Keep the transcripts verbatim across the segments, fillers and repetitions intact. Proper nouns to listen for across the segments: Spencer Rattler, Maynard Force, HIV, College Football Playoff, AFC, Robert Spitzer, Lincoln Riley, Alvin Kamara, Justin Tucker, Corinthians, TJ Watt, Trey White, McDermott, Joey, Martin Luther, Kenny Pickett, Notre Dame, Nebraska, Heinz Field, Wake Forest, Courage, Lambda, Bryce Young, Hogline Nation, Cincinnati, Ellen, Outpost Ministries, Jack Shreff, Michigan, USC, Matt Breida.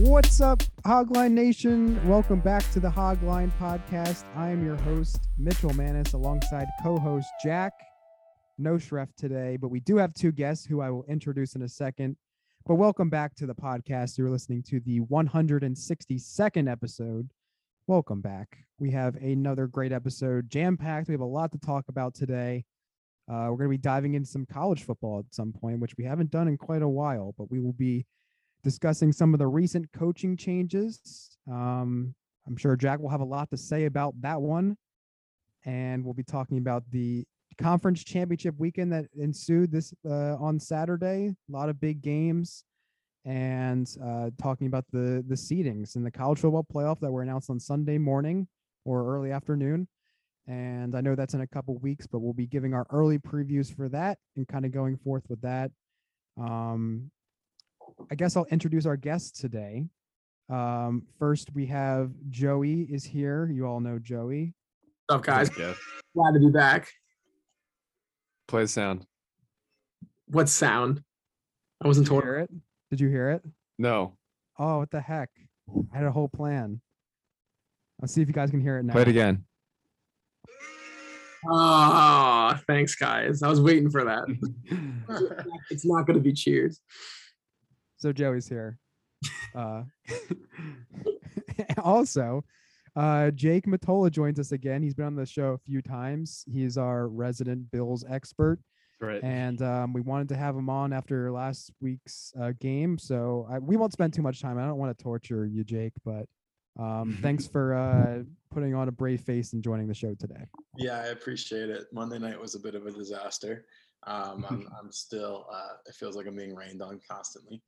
What's up, Hogline Nation? Welcome back to the Hogline Podcast. I am your host, Mitchell Mannas, alongside co-host Jack. No Shreff today, but we do have two guests who I will introduce in a second. But welcome back to the podcast. You're listening to the one hundred sixty-second episode. Welcome back. We have another great episode, jam-packed. We have a lot to talk about today. Uh, we're going to be diving into some college football at some point, which we haven't done in quite a while, but we will be discussing some of the recent coaching changes. Um, I'm sure Jack will have a lot to say about that one. And we'll be talking about the conference championship weekend that ensued this uh, on Saturday. A lot of big games. And uh, talking about the, the seedings in the college football playoff that were announced on Sunday morning or early afternoon. And I know that's in a couple weeks, but we'll be giving our early previews for that and kind of going forth with that. Um, I guess I'll introduce our guests today. Um, first, we have Joey is here. You all know Joey. What's up, guys? Yeah. Glad to be back. Play the sound. What sound? I wasn't told. Did you hear it? Did you hear it? No. Oh, what the heck? I had a whole plan. I'll see if you guys can hear it now. Play it again. Oh, thanks, guys. I was waiting for that. It's not going to be cheers. So Joey's here. Uh, also, uh, Jake Matola joins us again. He's been on the show a few times. He's our resident Bills expert. Right. And um, we wanted to have him on after last week's uh, game. So I, we won't spend too much time. I don't want to torture you, Jake, but um, thanks for uh, putting on a brave face and joining the show today. Yeah, I appreciate it. Monday night was a bit of a disaster. Um, I'm, I'm still, uh, it feels like I'm being rained on constantly,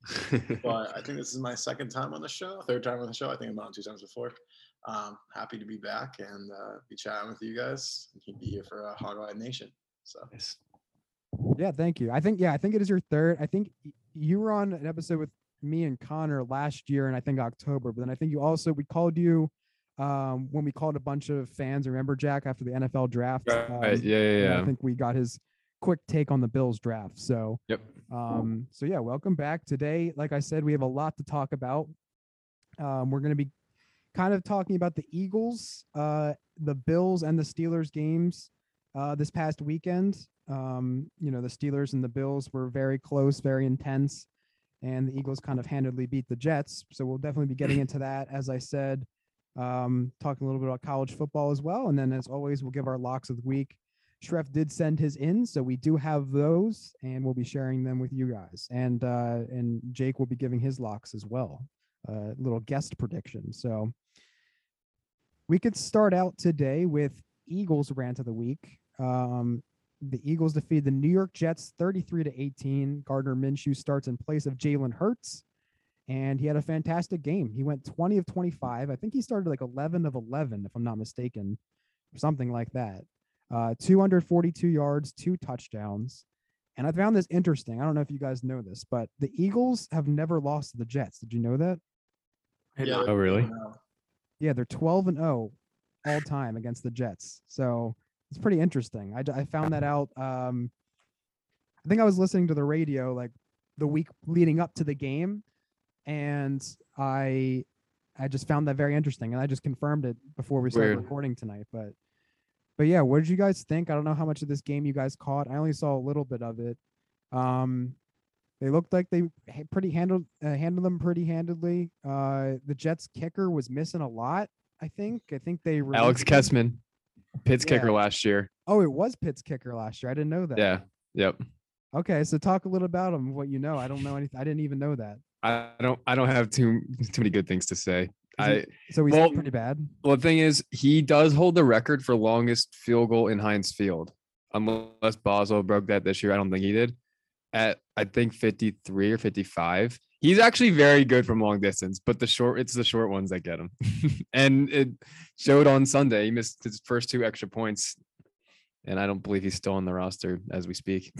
but I think this is my second time on the show, third time on the show. I think I'm on two times before. Um, happy to be back and, uh, be chatting with you guys. You'd be here for uh, Hogline Nation. So. Yeah. Thank you. I think, yeah, I think it is your third. I think you were on an episode with me and Connor last year and I think October, but then I think you also, we called you, um, when we called a bunch of fans, remember Jack after the N F L draft, um, right. yeah, yeah, yeah. I think we got his quick take on the Bills draft. So, yep. um, so yeah, welcome back today. Like I said, we have a lot to talk about. Um, we're going to be kind of talking about the Eagles, uh, the Bills and the Steelers games, uh, this past weekend. Um, you know, the Steelers and the Bills were very close, very intense, and the Eagles kind of handedly beat the Jets. So we'll definitely be getting into that. As I said, um, talking a little bit about college football as well. And then as always, we'll give our locks of the week. Shreff did send his in, so we do have those, and we'll be sharing them with you guys. And uh, and Jake will be giving his locks as well, a uh, little guest prediction. So we could start out today with Eagles rant of the week. Um, the Eagles defeat the New York Jets thirty-three to eighteen. Gardner Minshew starts in place of Jalen Hurts, and he had a fantastic game. He went twenty of twenty-five. I think he started like eleven of eleven, if I'm not mistaken, or something like that. Uh, two hundred forty-two yards, two touchdowns. And I found this interesting. I don't know if you guys know this, but the Eagles have never lost to the Jets. Did you know that? Yeah. Oh, really? Yeah, they're twelve and oh all time against the Jets. So it's pretty interesting. I, I found that out. Um, I think I was listening to the radio like the week leading up to the game. And I I just found that very interesting, and I just confirmed it before we started Weird. recording tonight. But, but yeah, what did you guys think? I don't know how much of this game you guys caught. I only saw a little bit of it. Um, they looked like they pretty handled uh, handled them pretty handedly. Uh, the Jets kicker was missing a lot. I think. I think they really Alex Kessman, Pitt's yeah. kicker last year. Oh, it was Pitt's kicker last year. I didn't know that. Yeah. Yep. Okay, so talk a little about him. What you know? I don't know anything. I didn't even know that. I don't. I don't have too too many good things to say. I so he's well, pretty bad. Well, the thing is, he does hold the record for longest field goal in Heinz Field, unless Boswell broke that this year. I don't think he did. At I think fifty-three or fifty-five. He's actually very good from long distance, but the short it's the short ones that get him. And it showed on Sunday. He missed his first two extra points, and I don't believe he's still on the roster as we speak.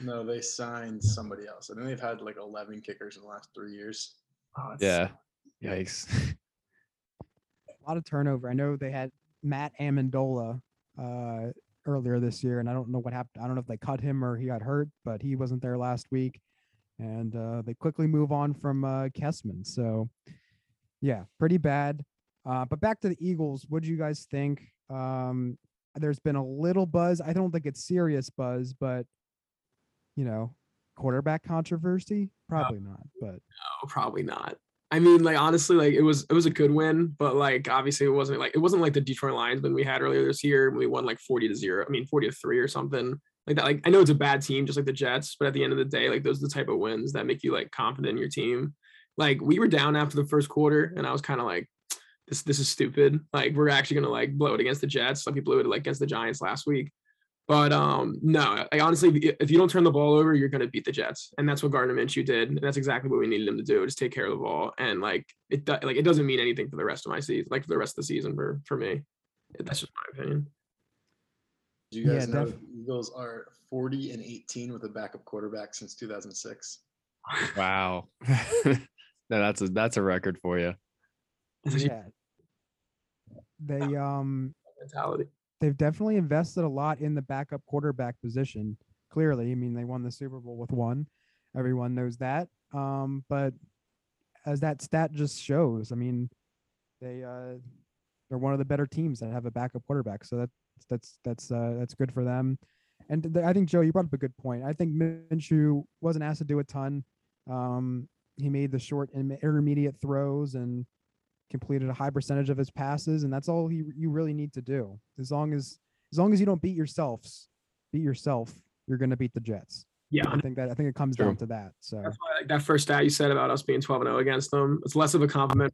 No, they signed somebody else. I think they've had like eleven kickers in the last three years. Oh, yeah. Yikes. A lot of turnover. I know they had Matt Amendola uh, earlier this year, and I don't know what happened. I don't know if they cut him or he got hurt, but he wasn't there last week. And uh, they quickly move on from uh, Kessman. So, yeah, pretty bad. Uh, but back to the Eagles, what do you guys think? Um, there's been a little buzz. I don't think it's serious buzz, but you know, quarterback controversy? Probably no, not, but no, probably not. I mean, like, honestly, like it was, it was a good win, but like, obviously it wasn't like, it wasn't like the Detroit Lions when we had earlier this year, we won like forty to zero. I mean, forty to three or something like that. Like, I know it's a bad team, just like the Jets, but at the end of the day, like those are the type of wins that make you like confident in your team. Like we were down after the first quarter and I was kind of like, this, this is stupid. Like, we're actually going to like blow it against the Jets. Like we blew it like against the Giants last week. But um, no, I honestly, if you don't turn the ball over, you're going to beat the Jets. And that's what Gardner Minshew did. And that's exactly what we needed him to do, just take care of the ball. And like, it do, like it doesn't mean anything for the rest of my season, like for the rest of the season for, for me. That's just my opinion. Do you guys yeah, know def- the Eagles are forty and eighteen with a backup quarterback since two thousand six? Wow. no, that's a, that's a record for you. Yeah. They, um, mentality. They've definitely invested a lot in the backup quarterback position. Clearly, I mean, they won the Super Bowl with one. Everyone knows that. Um, but as that stat just shows, I mean, they uh, they're one of the better teams that have a backup quarterback. So that's that's that's uh, that's good for them. And the, I think Joe, you brought up a good point. I think Minshew wasn't asked to do a ton. Um, he made the short and intermediate throws and completed a high percentage of his passes, and that's all he, you really need to do. As long as as long as you don't beat yourselves, beat yourself, you're going to beat the Jets. Yeah, I think that I think it comes True. down to that. So that's why, like, that first stat you said about us being twelve and oh against them, it's less of a compliment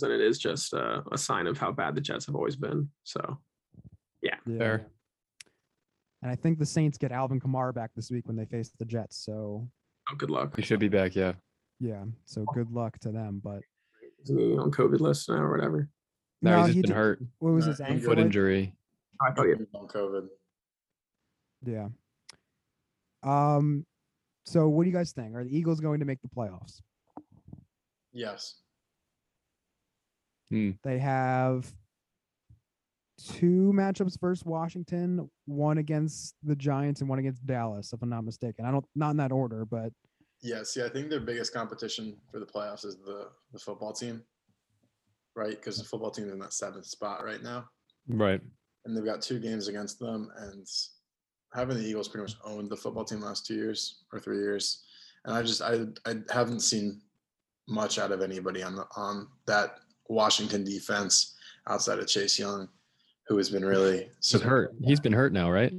than it is just uh, a sign of how bad the Jets have always been. So yeah, yeah. Fair. And I think the Saints get Alvin Kamara back this week when they face the Jets. So oh, good luck. He should be back. Yeah. Yeah. So good luck to them, but. Is he on COVID list now or whatever? No, no he's just he been did, hurt. What was no, his ankle? Foot injury. I thought he was on COVID. Yeah. Um. So what do you guys think? Are the Eagles going to make the playoffs? Yes. Hmm. They have two matchups versus Washington, one against the Giants and one against Dallas, if I'm not mistaken. I don't, not in that order, but. Yeah, see, I think their biggest competition for the playoffs is the, the football team, right? Because the football team is in that seventh spot right now. Right. And they've got two games against them. And having the Eagles pretty much owned the football team last two years or three years. And I just I I haven't seen much out of anybody on the, on that Washington defense outside of Chase Young, who has been really – He's hurt. He's been hurt now, right?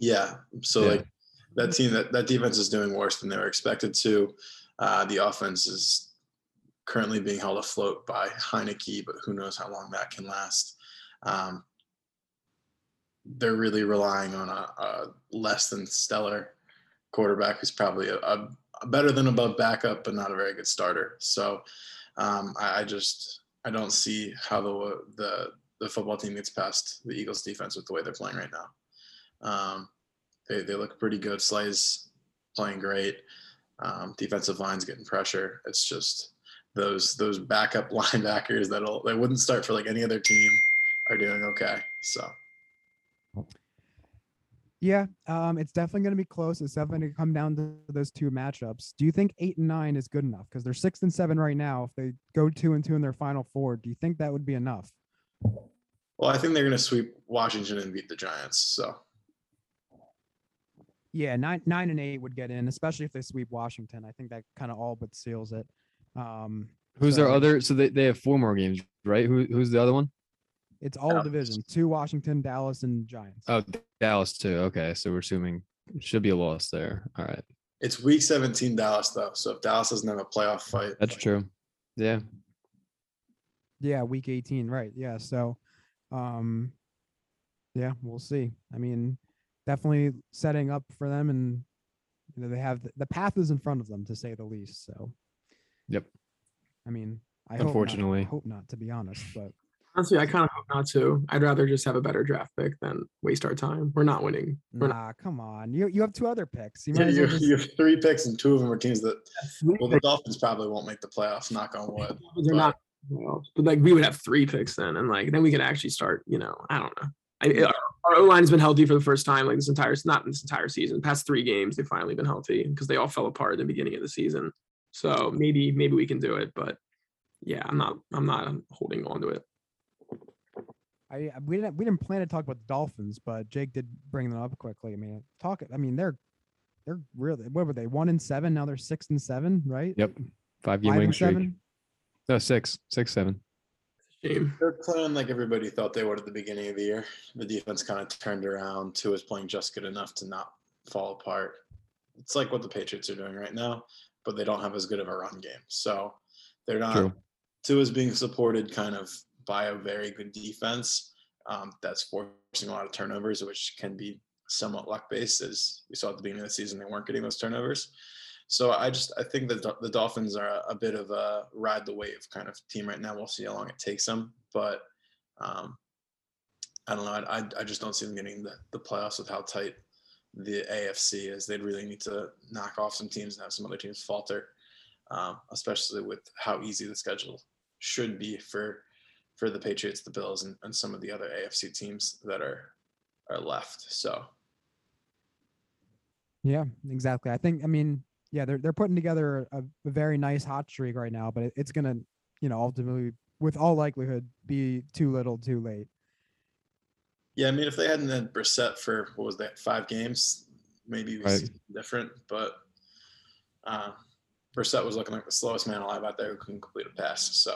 Yeah. So, yeah. like – That team, that, that defense is doing worse than they were expected to. Uh, the offense is currently being held afloat by Heineke, but who knows how long that can last. Um, they're really relying on a, a less than stellar quarterback who's probably a, a, a better than above backup, but not a very good starter. So um, I, I just I don't see how the, the the football team gets past the Eagles' defense with the way they're playing right now. Um, They they look pretty good. Slay's playing great. Um, defensive line's getting pressure. It's just those those backup linebackers that'll they wouldn't start for like any other team are doing okay. So Yeah, um, it's definitely going to be close. It's definitely going to come down to those two matchups. Do you think eight and nine is good enough? Because they're six and seven right now. If they go two and two in their final four, do you think that would be enough? Well, I think they're going to sweep Washington and beat the Giants. So, yeah, nine nine and eight would get in, especially if they sweep Washington. I think that kind of all but seals it. Um, Who's so, their other? So they, they have four more games, right? Who Who's the other one? It's all Dallas. Division two, Washington, Dallas, and Giants. Oh, Dallas too. Okay, so we're assuming should be a loss there. All right. It's week seventeen, Dallas though. So if Dallas doesn't have a playoff fight, that's like, true. Yeah. Yeah, week eighteen, right? Yeah. So, um, yeah, we'll see. I mean, definitely setting up for them, and you know, they have the, the path is in front of them to say the least. So. Yep. I mean, I unfortunately hope not, I hope not to be honest, but. Honestly, I kind of hope not to. I'd rather just have a better draft pick than waste our time. We're not winning. We're nah, not. Come on. You you have two other picks. You, might yeah, as well you, just... you have three picks, and two of them are teams that. Well, the Dolphins probably won't make the playoffs. Knock on wood. They're but... not. Well, but like we would have three picks then, and like then we could actually start. You know, I don't know. I, our our O line has been healthy for the first time. Like this entire, not this entire season. The past three games, they've finally been healthy because they all fell apart at the beginning of the season. So maybe maybe we can do it, but yeah, I'm not I'm not holding on to it. I we didn't we didn't plan to talk about the Dolphins, but Jake did bring them up quickly. I mean, talk. I mean, they're they're really what were they one and seven? Now they're six and seven, right? Yep, five game winning streak. No, six, six, seven. They're playing like everybody thought they would at the beginning of the year. The defense kind of turned around. Tua is playing just good enough to not fall apart. It's like what the Patriots are doing right now, but they don't have as good of a run game, so they're not. True. Tua is being supported, kind of. By a very good defense um, that's forcing a lot of turnovers, which can be somewhat luck-based, as we saw at the beginning of the season, they weren't getting those turnovers. So I just I think that the Dolphins are a, a bit of a ride the wave kind of team right now. We'll see how long it takes them, but um, I don't know. I, I I just don't see them getting the, the playoffs with how tight the A F C is. They'd really need to knock off some teams and have some other teams falter, um, especially with how easy the schedule should be for. for the Patriots, the Bills, and, and some of the other A F C teams that are are left. So, yeah, exactly. I think, I mean, yeah, they're they're putting together a, a very nice hot streak right now, but it, it's going to, you know, ultimately, with all likelihood, be too little, too late. Yeah, I mean, if they hadn't had Brissett for, what was that, five games, maybe it was right. different, but uh, Brissett was looking like the slowest man alive out there who couldn't complete a pass, so...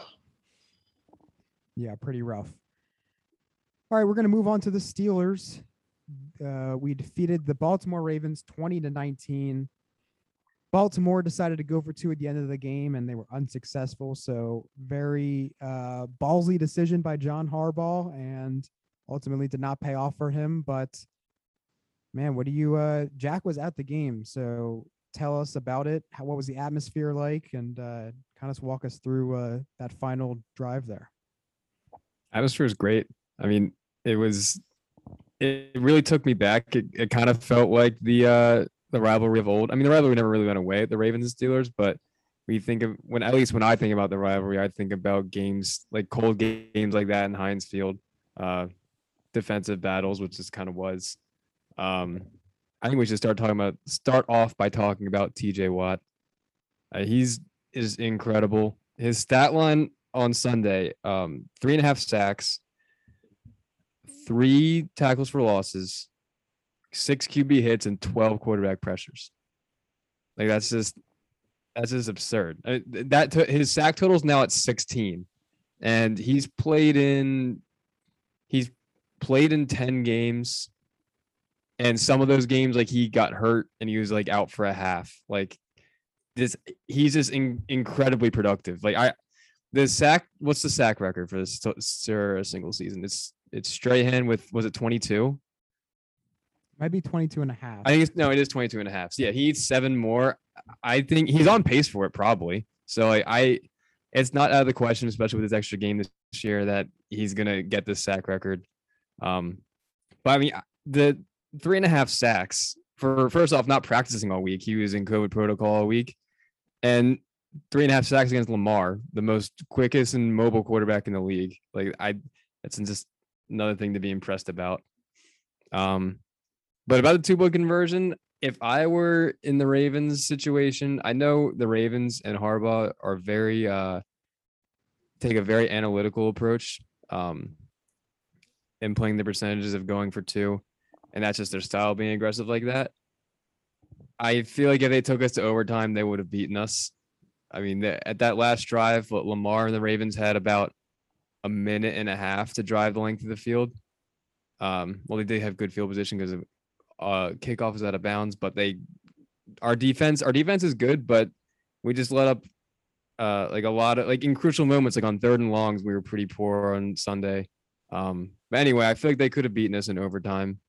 Yeah, pretty rough. All right, we're going to move on to the Steelers. Uh, we defeated the Baltimore Ravens twenty to nineteen. Baltimore decided to go for two at the end of the game, and they were unsuccessful. So very uh, ballsy decision by John Harbaugh, and ultimately did not pay off for him. But, man, what do you uh, – Jack was at the game, so tell us about it. How, what was the atmosphere like? And uh, kind of walk us through uh, that final drive there. Atmosphere is great. I mean, it was, it really took me back. It, it kind of felt like the uh, the rivalry of old. I mean, the rivalry never really went away, the Ravens and Steelers, but we think of, when at least when I think about the rivalry, I think about games like cold games like that in Heinz Field, uh, defensive battles, which this kind of was. Um, I think we should start talking about, start off by talking about T J Watt. Uh, he's is incredible. His stat line on Sunday, um, three and a half sacks, three tackles for losses, six Q B hits, and twelve quarterback pressures. Like that's just that's just absurd. I, that t- his sack total is now at sixteen, and he's played in he's played in ten games, and some of those games like he got hurt and he was like out for a half. Like this, he's just in, incredibly productive. Like I. The sack, what's the sack record for this for a single season? It's it's Strahan with, was it twenty-two? Might be twenty-two and a half. I think it's, no, it is twenty-two and a half. So yeah, he needs seven more. I think he's on pace for it probably. So I, I it's not out of the question, especially with his extra game this year, that he's going to get this sack record. Um, but I mean, the three and a half sacks, for first off, not practicing all week. He was in COVID protocol all week. And three and a half sacks against Lamar, the most quickest and mobile quarterback in the league. Like I, that's just another thing to be impressed about. Um, But about the two-point conversion, if I were in the Ravens situation, I know the Ravens and Harbaugh are very uh, take a very analytical approach um, in playing the percentages of going for two. And that's just their style, being aggressive like that. I feel like if they took us to overtime, they would have beaten us. I mean, the, at that last drive, Lamar and the Ravens had about a minute and a half to drive the length of the field. Um, well, they did have good field position because of uh, kickoff is out of bounds, but they, our defense, our defense is good, but we just let up uh, like a lot of like in crucial moments, like on third and longs, we were pretty poor on Sunday. Um, but anyway, I feel like they could have beaten us in overtime.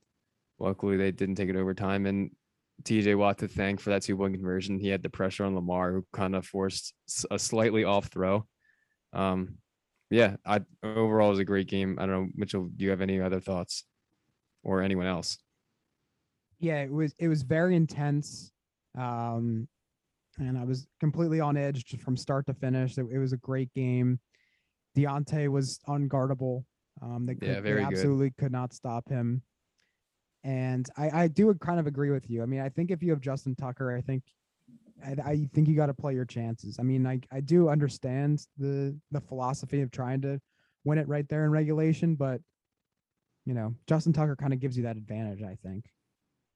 Luckily, they didn't take it overtime, and T J Watt to thank for that two-point conversion. He had the pressure on Lamar, who kind of forced a slightly off throw. Um, yeah, I overall it was a great game. I don't know, Mitchell, do you have any other thoughts or anyone else? Yeah, it was it was very intense, um, and I was completely on edge from start to finish. It, it was a great game. Deontay was unguardable. Um, they, could, yeah, very they absolutely good. Could not stop him. And I, I do kind of agree with you. I mean, I think if you have Justin Tucker, I think I, I think you got to play your chances. I mean, I, I do understand the the philosophy of trying to win it right there in regulation, but, you know, Justin Tucker kind of gives you that advantage, I think.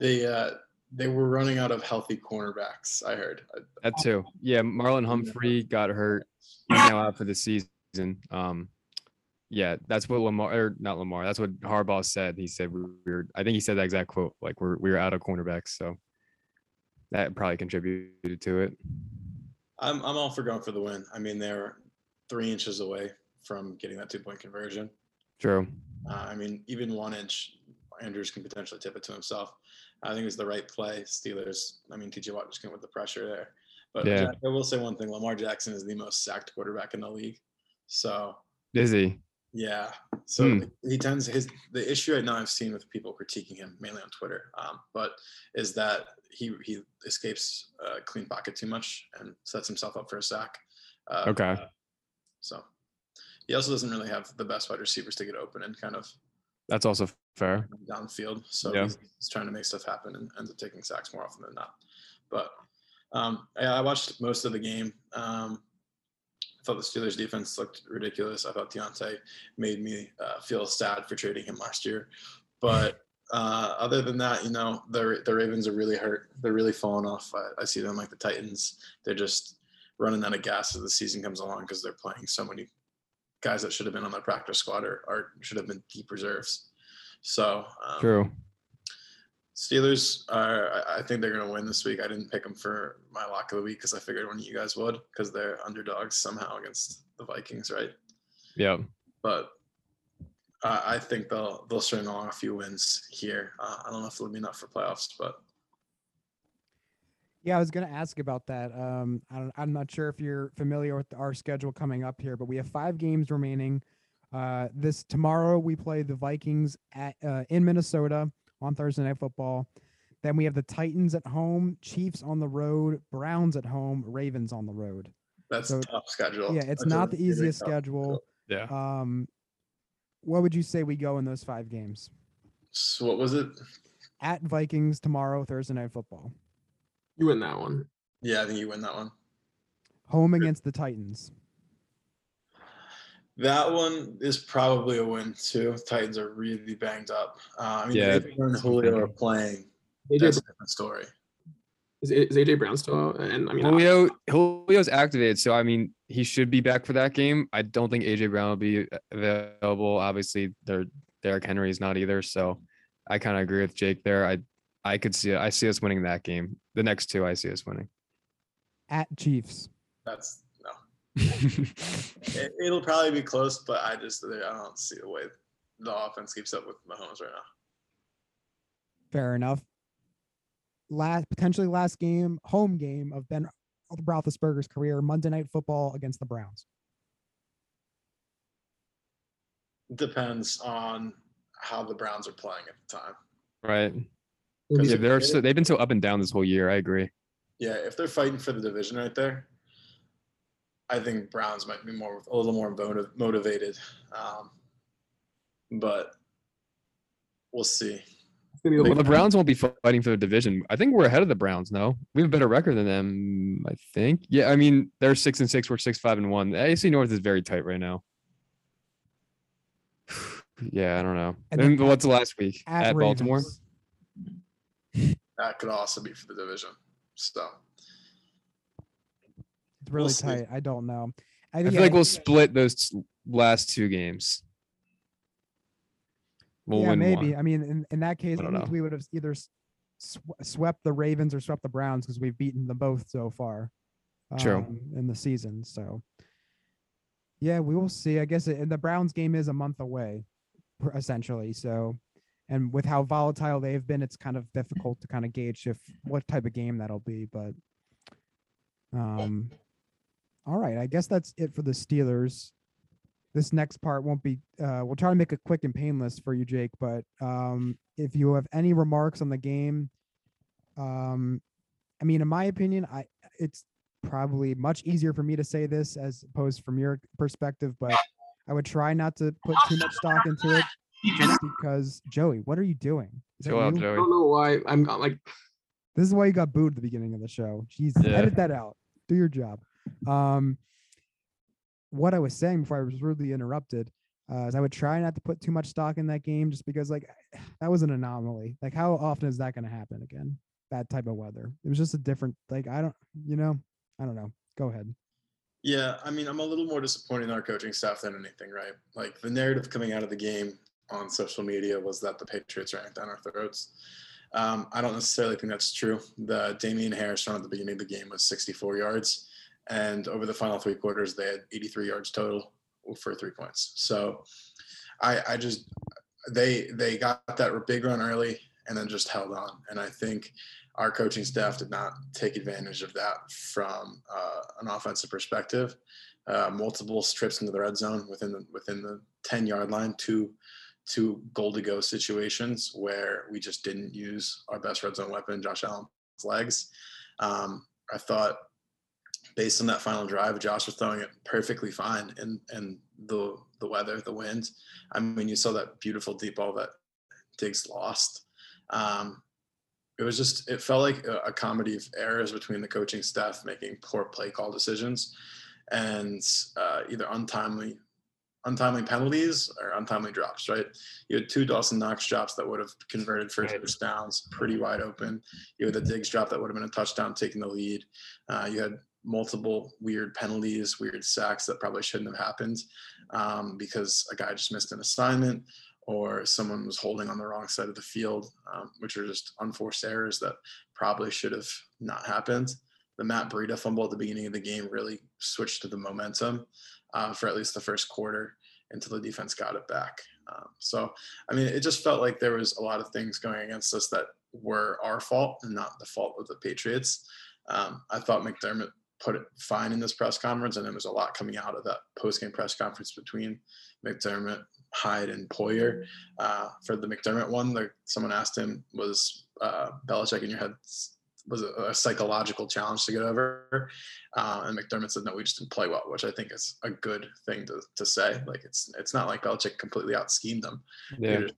They uh, they were running out of healthy cornerbacks, I heard. That too. Yeah, Marlon Humphrey got hurt. He's now out for the season. Um Yeah, that's what Lamar, or not Lamar, that's what Harbaugh said. He said we were, I think he said that exact quote, like we're we were out of cornerbacks, so that probably contributed to it. I'm I'm all for going for the win. I mean, they were three inches away from getting that two-point conversion. True. Uh, I mean, even one inch, Andrews can potentially tip it to himself. I think it was the right play. Steelers, I mean, T J Watt just came with the pressure there. But yeah. Jack, I will say one thing, Lamar Jackson is the most sacked quarterback in the league. So. Is he? Yeah, so mm. he tends his the issue right now I've seen with people critiquing him mainly on Twitter, um, but is that he he escapes uh, clean pocket too much and sets himself up for a sack. Uh, okay. Uh, so he also doesn't really have the best wide receivers to get open and kind of. That's also fair. Downfield, so yeah. he's, he's trying to make stuff happen and ends up taking sacks more often than not. But um, I, I watched most of the game. Um, I thought the Steelers defense looked ridiculous. I thought Deontay made me uh, feel sad for trading him last year. But uh, other than that, you know, the the Ravens are really hurt. They're really falling off. I, I see them like the Titans. They're just running out of gas as the season comes along because they're playing so many guys that should have been on their practice squad or, or should have been deep reserves. So um, true. Steelers are, I think they're going to win this week. I didn't pick them for my lock of the week because I figured one of you guys would because they're underdogs somehow against the Vikings, right? Yeah. But uh, I think they'll they'll string along a few wins here. Uh, I don't know if it'll be enough for playoffs, but. Yeah, I was going to ask about that. Um, I don't, I'm not sure if you're familiar with our schedule coming up here, but we have five games remaining. Uh, this tomorrow we play the Vikings at uh, in Minnesota. On Thursday Night Football. Then we have the Titans at home, Chiefs on the road, Browns at home, Ravens on the road. That's so, a tough schedule. Yeah, it's That's not the really easiest tough. schedule. Yeah. Um, what would you say we go in those five games? So what was it? At Vikings tomorrow, Thursday Night Football. You win that one. Yeah, I think you win that one. Home sure. against the Titans. That one is probably a win, too. Titans are really banged up. Uh, I mean, yeah. Adrian and Julio are playing. A J That's a different story. Is, is A J Brown still out? And, I mean, Julio, Julio's activated, so, I mean, he should be back for that game. I don't think A J Brown will be available. Obviously, Derrick Henry is not either, so I kind of agree with Jake there. I I could see I see us winning that game. The next two, I see us winning. At Chiefs. That's – it, it'll probably be close, but I just I don't see the way the offense keeps up with Mahomes right now. Fair enough. Last potentially last game, home game of Ben Roethlisberger's career, Monday Night Football against the Browns. Depends on how the Browns are playing at the time, right? Yeah, they're so, they've been so up and down this whole year. I agree. Yeah, if they're fighting for the division right there. I think Browns might be more a little more motiv- motivated, um, but we'll see. Well, the Browns won't be fighting for the division. I think we're ahead of the Browns. No, we have a better record than them. I think. Yeah, I mean they're six and six. We're six five and one. The A F C North is very tight right now. Yeah, I don't know. And and what's the last week at, at Baltimore? That could also be for the division. So it's really we'll tight. See. I don't know. I, think I feel I, like we'll split those last two games. We'll yeah, maybe. One. I mean, in, in that case, I think we would have either sw- swept the Ravens or swept the Browns because we've beaten them both so far um, True. in the season. So, yeah, we will see. I guess it, and the Browns game is a month away, essentially. So, and with how volatile they've been, it's kind of difficult to kind of gauge if what type of game that'll be. But, um, all right, I guess that's it for the Steelers. This next part won't be, uh, we'll try to make it quick and painless for you, Jake, but um, if you have any remarks on the game, um, I mean, in my opinion, I it's probably much easier for me to say this as opposed from your perspective, but I would try not to put too much stock into it just because, Joey, what are you doing? Go out, Joey. I don't know why I'm not like. This is why you got booed at the beginning of the show. Jesus, yeah. Edit that out. Do your job. Um, what I was saying before I was rudely interrupted uh, is I would try not to put too much stock in that game just because like that was an anomaly. Like how often is that going to happen again? That type of weather. It was just a different, like, I don't, you know, I don't know. Go ahead. Yeah. I mean, I'm a little more disappointed in our coaching staff than anything, right? Like the narrative coming out of the game on social media was that the Patriots ran down our throats. Um, I don't necessarily think that's true. The Damian Harris run at the beginning of the game was sixty-four yards. And over the final three quarters, they had eighty-three yards total for three points. So I, I just, they they got that big run early and then just held on. And I think our coaching staff did not take advantage of that from uh, an offensive perspective. Uh, multiple trips into the red zone within the, within the ten-yard line, two, two goal-to-go situations where we just didn't use our best red zone weapon, Josh Allen's legs. Um, I thought, based on that final drive, Josh was throwing it perfectly fine, and and the the weather, the wind. I mean, you saw that beautiful deep ball that Diggs lost. Um, it was just, it felt like a, a comedy of errors between the coaching staff making poor play call decisions, and uh, either untimely, untimely penalties or untimely drops. Right? You had two Dawson Knox drops that would have converted for first downs, pretty wide open. You had the Diggs drop that would have been a touchdown, taking the lead. Uh, you had multiple weird penalties, weird sacks that probably shouldn't have happened um, because a guy just missed an assignment or someone was holding on the wrong side of the field, um, which are just unforced errors that probably should have not happened. The Matt Breida fumble at the beginning of the game really switched to the momentum uh, for at least the first quarter until the defense got it back. Um, so, I mean, it just felt like there was a lot of things going against us that were our fault and not the fault of the Patriots. Um, I thought McDermott put it fine in this press conference, and there was a lot coming out of that post-game press conference between McDermott, Hyde, and Poyer. Uh, for the McDermott one, there, someone asked him, was uh, Belichick in your head, was it a psychological challenge to get over? Uh, and McDermott said, no, we just didn't play well, which I think is a good thing to, to say. Like, it's it's not like Belichick completely out-schemed them. Yeah. They just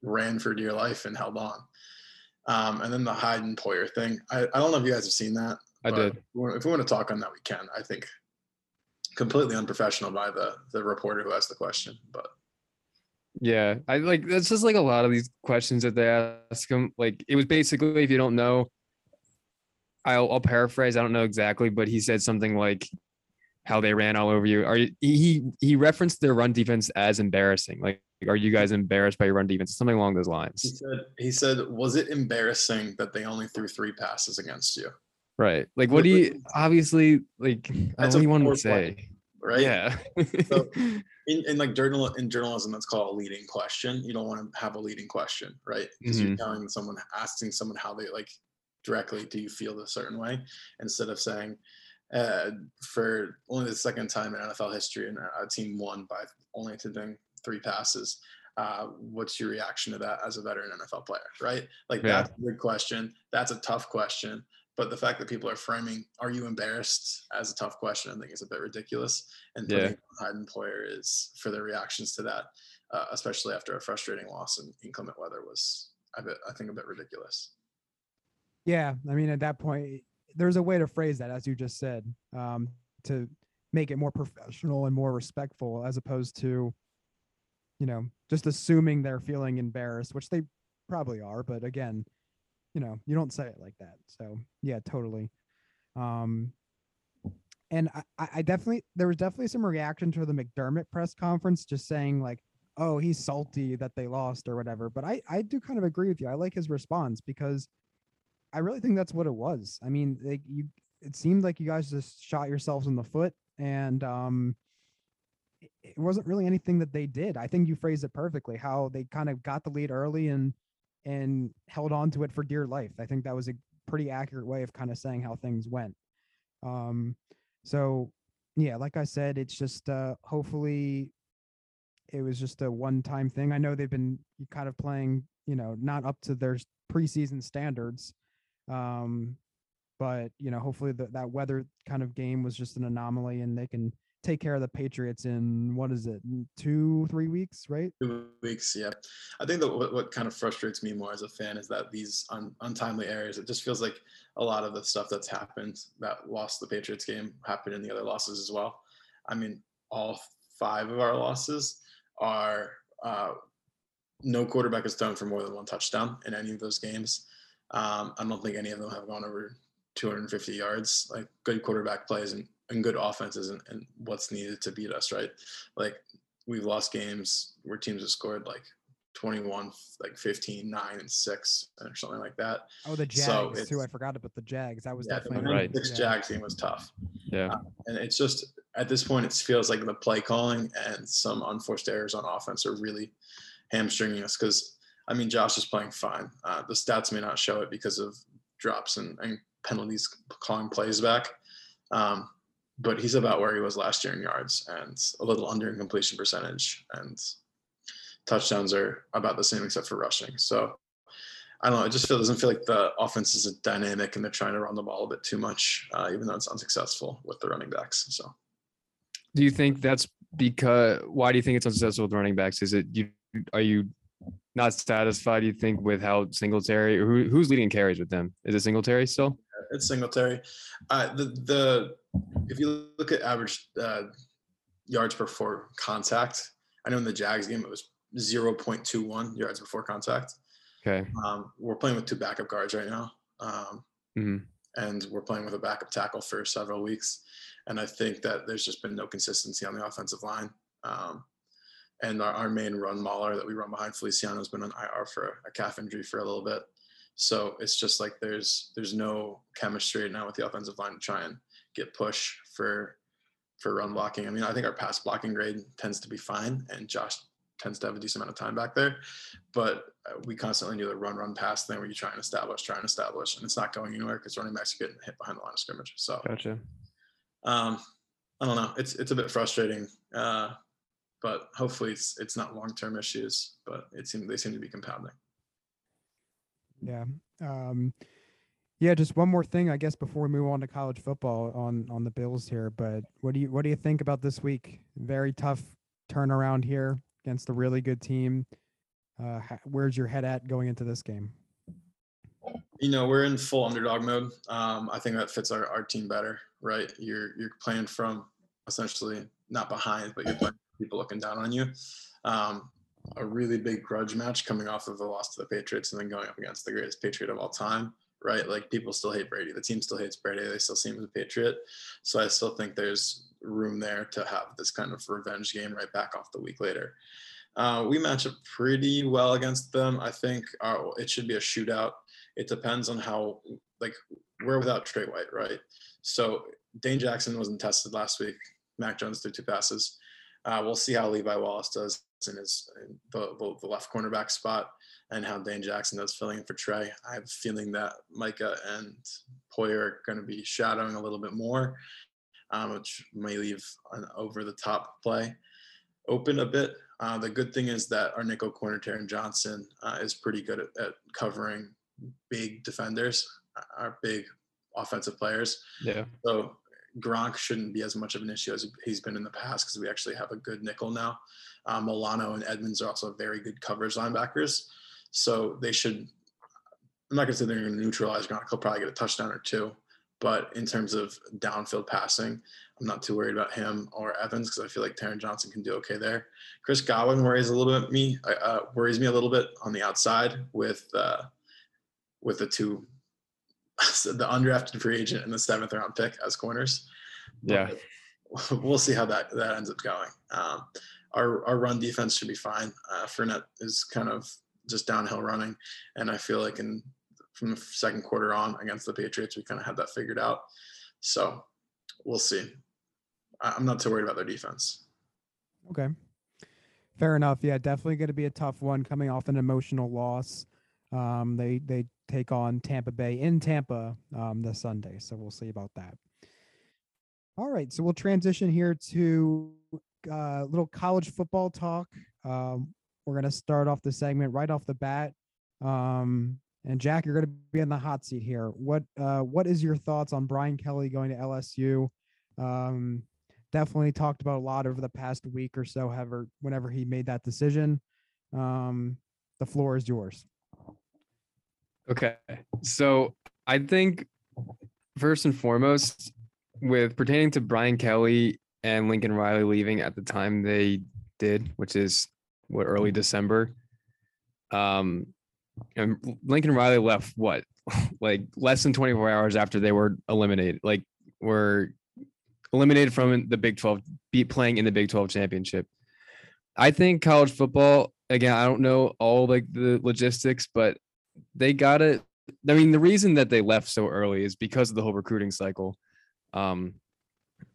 ran for dear life and held on. Um, and then the Hyde and Poyer thing. I, I don't know if you guys have seen that. I but did. If we want to talk on that, we can. I think completely unprofessional by the the reporter who asked the question. But yeah, I like that's just like a lot of these questions that they ask him. Like it was basically, if you don't know, I'll, I'll paraphrase. I don't know exactly, but he said something like how they ran all over you. Are you, he he referenced their run defense as embarrassing? Like, are you guys embarrassed by your run defense? Something along those lines. He said. He said, was it embarrassing that they only threw three passes against you? Right. Like, what do you obviously like? That's what anyone would say, point, right? Yeah. So, in, in like journal in journalism, that's called a leading question. You don't want to have a leading question, right? Because mm-hmm. you're telling someone, asking someone how they like directly, do you feel a certain way? Instead of saying, uh, for only the second time in N F L history, and a team won by only attempting three passes. Uh, what's your reaction to that as a veteran N F L player, right? Like yeah. That's a good question. That's a tough question. But the fact that people are framing, are you embarrassed as a tough question, I think is a bit ridiculous. And yeah. Hyde and Poyer is for their reactions to that, uh, especially after a frustrating loss and inclement weather was I bet, I think a bit ridiculous. Yeah. I mean, at that point, there's a way to phrase that, as you just said, um, to make it more professional and more respectful, as opposed to, you know, just assuming they're feeling embarrassed, which they probably are. But again, you know, you don't say it like that. So yeah, totally. Um, and I, I definitely, there was definitely some reaction to the McDermott press conference, just saying like, oh, he's salty that they lost or whatever. But I, I do kind of agree with you. I like his response, because I really think that's what it was. I mean, they, you, it seemed like you guys just shot yourselves in the foot, and um, it, it wasn't really anything that they did. I think you phrased it perfectly, how they kind of got the lead early and, and held on to it for dear life. I think that was a pretty accurate way of kind of saying how things went. Um, so yeah, like I said, it's just uh, hopefully it was just a one-time thing. I know they've been kind of playing, you know, not up to their preseason standards. Um, but, you know, hopefully the, that weather kind of game was just an anomaly, and they can take care of the Patriots in, what is it, two, three weeks, right? Two weeks, yeah. I think that what, what kind of frustrates me more as a fan is that these un, untimely errors, it just feels like a lot of the stuff that's happened that lost the Patriots game happened in the other losses as well. I mean, all five of our losses are uh, no quarterback has thrown for more than one touchdown in any of those games. Um, I don't think any of them have gone over two hundred fifty yards. Like, good quarterback plays and, and good offenses and, and what's needed to beat us, right? Like, we've lost games where teams have scored like twenty-one, like fifteen, nine, and six, or something like that. Oh, the Jags so too. I forgot about the Jags. That was yeah, definitely right. This yeah. Jags team was tough. Yeah, uh, and it's just at this point, it feels like the play calling and some unforced errors on offense are really hamstringing us. Because I mean, Josh is playing fine. Uh, the stats may not show it because of drops and, and penalties calling plays back, um, but he's about where he was last year in yards and a little under in completion percentage, and touchdowns are about the same except for rushing. So I don't know. It just feel, doesn't feel like the offense is dynamic, and they're trying to run the ball a bit too much, uh, even though it's unsuccessful with the running backs. So, do you think that's because? Why do you think it's unsuccessful with running backs? Is it you? Are you not satisfied? Do you think with how Singletary, or who, who's leading carries with them? Is it Singletary still? Yeah, it's Singletary. Uh, the the if you look at average uh, yards before contact, I know in the Jags game it was zero point two one yards before contact. Okay. Um, we're playing with two backup guards right now. Um, mm-hmm. And we're playing with a backup tackle for several weeks. And I think that there's just been no consistency on the offensive line. Um, and our, our main run mauler that we run behind, Feliciano, has been on I R for a calf injury for a little bit. So it's just like there's there's no chemistry right now with the offensive line to try and get push for for run blocking. I mean, I think our pass blocking grade tends to be fine, and Josh tends to have a decent amount of time back there, but we constantly do the run, run, pass thing where you try and establish, try and establish, and it's not going anywhere because running backs are getting hit behind the line of scrimmage. So, gotcha. Um, I don't know. It's it's a bit frustrating, uh, but hopefully it's it's not long term issues. But it seems they seem to be compounding. Yeah, um, yeah. Just one more thing, I guess, before we move on to college football on on the Bills here. But what do you what do you think about this week? Very tough turnaround here against a really good team. Uh, where's your head at going into this game? You know, we're in full underdog mode. Um, I think that fits our, our team better, right? You're you're playing from essentially not behind, but you're playing people looking down on you. Um, a really big grudge match coming off of the loss to the Patriots and then going up against the greatest Patriot of all time, right? Like, people still hate Brady. The team still hates Brady. They still see him as a Patriot. So I still think there's room there to have this kind of revenge game right back off the week later. Uh, we match up pretty well against them. I think our, it should be a shootout. It depends on how, like, we're without Trey White, right? So Dane Jackson wasn't tested last week. Mac Jones threw two passes. Uh, we'll see how Levi Wallace does in his in the, the, the left cornerback spot and how Dane Jackson does filling in for Trey. I have a feeling that Micah and Poyer are going to be shadowing a little bit more. Um, which may leave an over-the-top play open a bit. Uh, the good thing is that our nickel corner, Taron Johnson, uh, is pretty good at, at covering big defenders, our big offensive players. Yeah. So Gronk shouldn't be as much of an issue as he's been in the past because we actually have a good nickel now. Um, Milano and Edmonds are also very good covers linebackers. So they should – I'm not going to say they're going to neutralize Gronk. He'll probably get a touchdown or two. But in terms of downfield passing, I'm not too worried about him or Evans because I feel like Taron Johnson can do okay there. Chris Godwin worries a little bit me uh, worries me a little bit on the outside with uh, with the two so the undrafted free agent and the seventh round pick as corners. Yeah, but we'll see how that, that ends up going. Um, our our run defense should be fine. Uh, Fournette is kind of just downhill running, and I feel like in from the second quarter on against the Patriots, we kind of had that figured out. So we'll see. I'm not too worried about their defense. Okay. Fair enough. Yeah, definitely going to be a tough one coming off an emotional loss. Um, they, they take on Tampa Bay in Tampa um, this Sunday. So we'll see about that. All right. So we'll transition here to a little college football talk. Um, we're going to start off the segment right off the bat. Um, And Jack, you're going to be in the hot seat here. What uh, what is your thoughts on Brian Kelly going to L S U? Um, definitely talked about a lot over the past week or so. However, whenever he made that decision, um, the floor is yours. Okay, so I think first and foremost, with pertaining to Brian Kelly and Lincoln Riley leaving at the time they did, which is what early December. Um. And Lincoln Riley left what, like less than twenty-four hours after they were eliminated, like were eliminated from the Big twelve, beat playing in the Big twelve championship. I think college football, again, I don't know all like the logistics, but they got it. I mean, the reason that they left so early is because of the whole recruiting cycle. Um,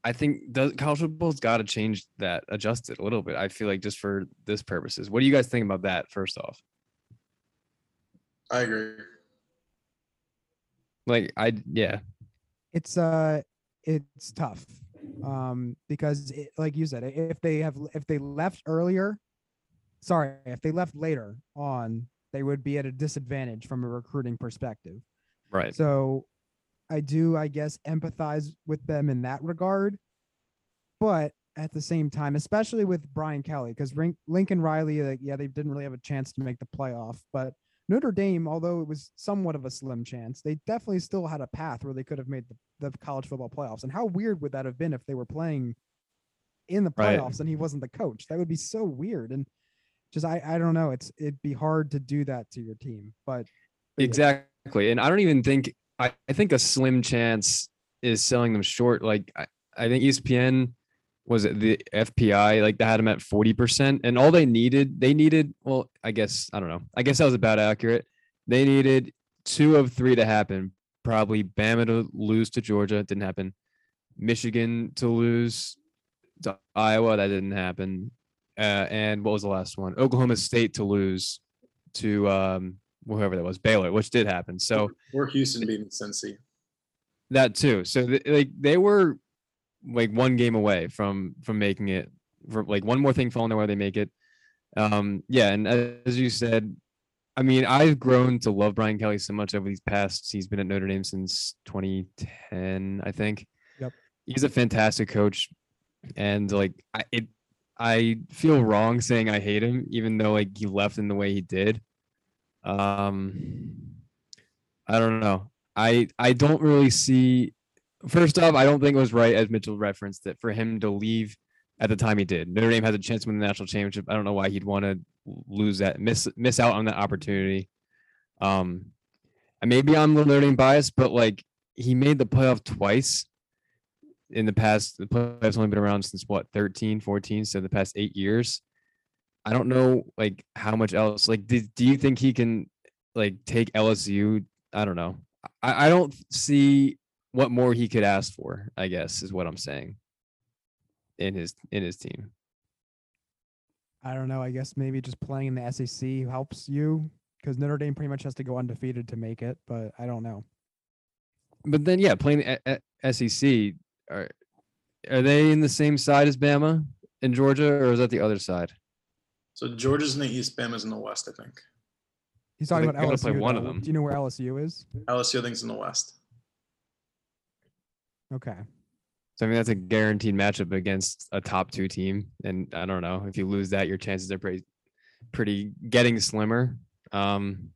I think the college football's got to change that, adjust it a little bit. I feel like just for this purposes. What do you guys think about that? First off. I agree. Like I, yeah, it's uh, it's tough, um, because it, like you said, if they have if they left earlier, sorry, if they left later on, they would be at a disadvantage from a recruiting perspective. Right. So, I do, I guess, empathize with them in that regard, but at the same time, especially with Brian Kelly, because Lincoln Riley, like, yeah, they didn't really have a chance to make the playoff, but Notre Dame, although it was somewhat of a slim chance, they definitely still had a path where they could have made the, the college football playoffs. And how weird would that have been if they were playing in the playoffs right. and he wasn't the coach? That would be so weird. And just, I, I don't know. It's, it'd be hard to do that to your team, but. but exactly. Yeah. And I don't even think, I, I think a slim chance is selling them short. Like I, I think E S P N was it the F P I, like they had them at forty percent and all they needed, they needed, well, I guess, I don't know. I guess that was about accurate. They needed two of three to happen. Probably Bama to lose to Georgia. It didn't happen. Michigan to lose to Iowa. That didn't happen. Uh, and what was the last one? Oklahoma State to lose to um, whoever that was, Baylor, which did happen. So or Houston beating Cincy. That too. So th- like they were, like one game away from from making it, from like one more thing falling their way, they make it. Um yeah, and as you said, I mean, I've grown to love Brian Kelly so much over these past, he's been at Notre Dame since twenty ten, I think. Yep. He's a fantastic coach, and like I it I feel wrong saying I hate him, even though like he left in the way he did. Um I don't know. I I don't really see First off, I don't think it was right, as Mitchell referenced, that for him to leave at the time he did. Notre Dame has a chance to win the national championship. I don't know why he'd want to lose that, miss miss out on that opportunity. Um, and maybe I'm a little Notre Dame biased, but like he made the playoff twice in the past. The playoffs only been around since what thirteen, fourteen, so the past eight years. I don't know like how much else. Like, do, do you think he can like take L S U? I don't know. I, I don't see what more he could ask for, I guess, is what I'm saying in his in his team. I don't know. I guess maybe just playing in the S E C helps you because Notre Dame pretty much has to go undefeated to make it, but I don't know. But then, yeah, playing at, at S E C, are, are they in the same side as Bama in Georgia, or is that the other side? So Georgia's in the east, Bama's in the west, I think. He's talking about L S U. Play one of them. Do you know where L S U is? L S U, I think, is in the west. Okay. So, I mean, that's a guaranteed matchup against a top two team. And I don't know if you lose that, your chances are pretty, pretty getting slimmer. Um,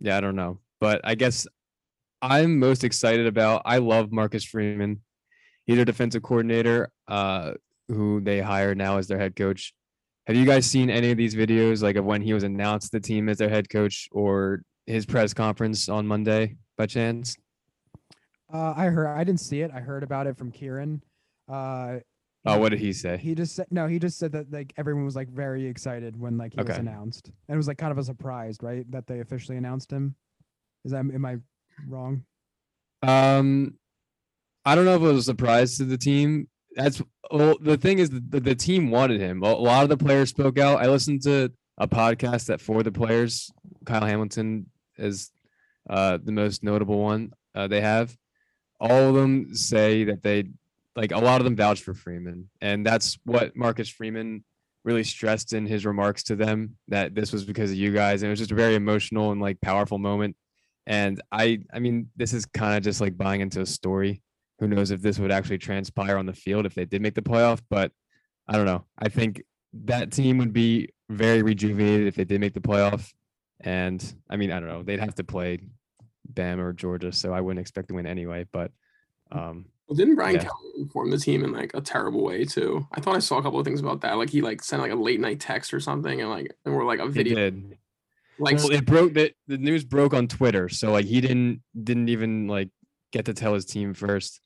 yeah, I don't know. But I guess I'm most excited about, I love Marcus Freeman. He's their defensive coordinator, uh, who they hire now as their head coach. Have you guys seen any of these videos, like of when he was announced the team as their head coach or his press conference on Monday by chance? Uh, I heard, I didn't see it. I heard about it from Kieran. Uh, oh, what did he say? He just said, no, he just said that like everyone was like very excited when like he okay. was announced, and it was like kind of a surprise, right? That they officially announced him. Is that, am I wrong? Um, I don't know if it was a surprise to the team. That's well, the thing is the, the team wanted him. A lot of the players spoke out. I listened to a podcast that for the players, Kyle Hamilton is uh, the most notable one uh, they have. All of them say that they like a lot of them vouch for Freeman. And that's what Marcus Freeman really stressed in his remarks to them, that this was because of you guys. And it was just a very emotional and like powerful moment. And I, I mean, this is kind of just like buying into a story. Who knows if this would actually transpire on the field if they did make the playoff, but I don't know. I think that team would be very rejuvenated if they did make the playoff. And I mean, I don't know, they'd have to play Bama or Georgia, so I wouldn't expect to win anyway, but um well, didn't Brian yeah. Kelly inform the team in like a terrible way too? I thought I saw a couple of things about that. Like he like sent like a late night text or something, and like and we're like a video. He did. Like well, it broke the, the news broke on Twitter, so like he didn't didn't even like get to tell his team first,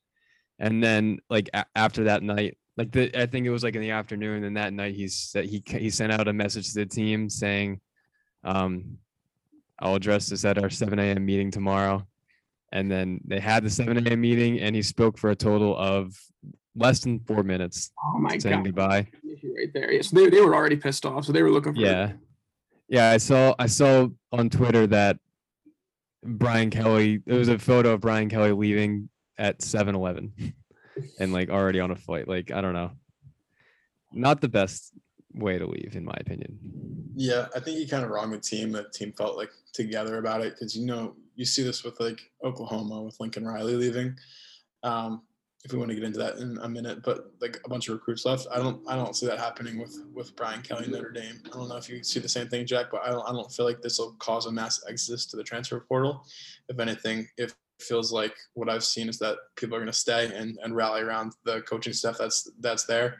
and then like a- after that night, like the I think it was like in the afternoon, and that night he's he he sent out a message to the team saying, um. I'll address this at our seven a.m. meeting tomorrow. And then they had the seven a.m. meeting, and he spoke for a total of less than four minutes. Oh my saying God. Goodbye. Right there. Yeah, so they, they were already pissed off. So they were looking for. Yeah. Yeah. I saw, I saw on Twitter that Brian Kelly, it was a photo of Brian Kelly leaving at seven eleven and like already on a flight. Like, I don't know. Not the best way to leave, in my opinion. Yeah, I think he kind of wronged the team. The team felt like together about it, because you know you see this with like Oklahoma with Lincoln Riley leaving. Um, if we want to get into that in a minute, but like a bunch of recruits left. I don't, I don't see that happening with with Brian Kelly and Notre Dame. I don't know if you see the same thing, Jack, but I don't, I don't feel like this will cause a mass exodus to the transfer portal. If anything, if feels like what I've seen is that people are going to stay and, and rally around the coaching staff that's that's there.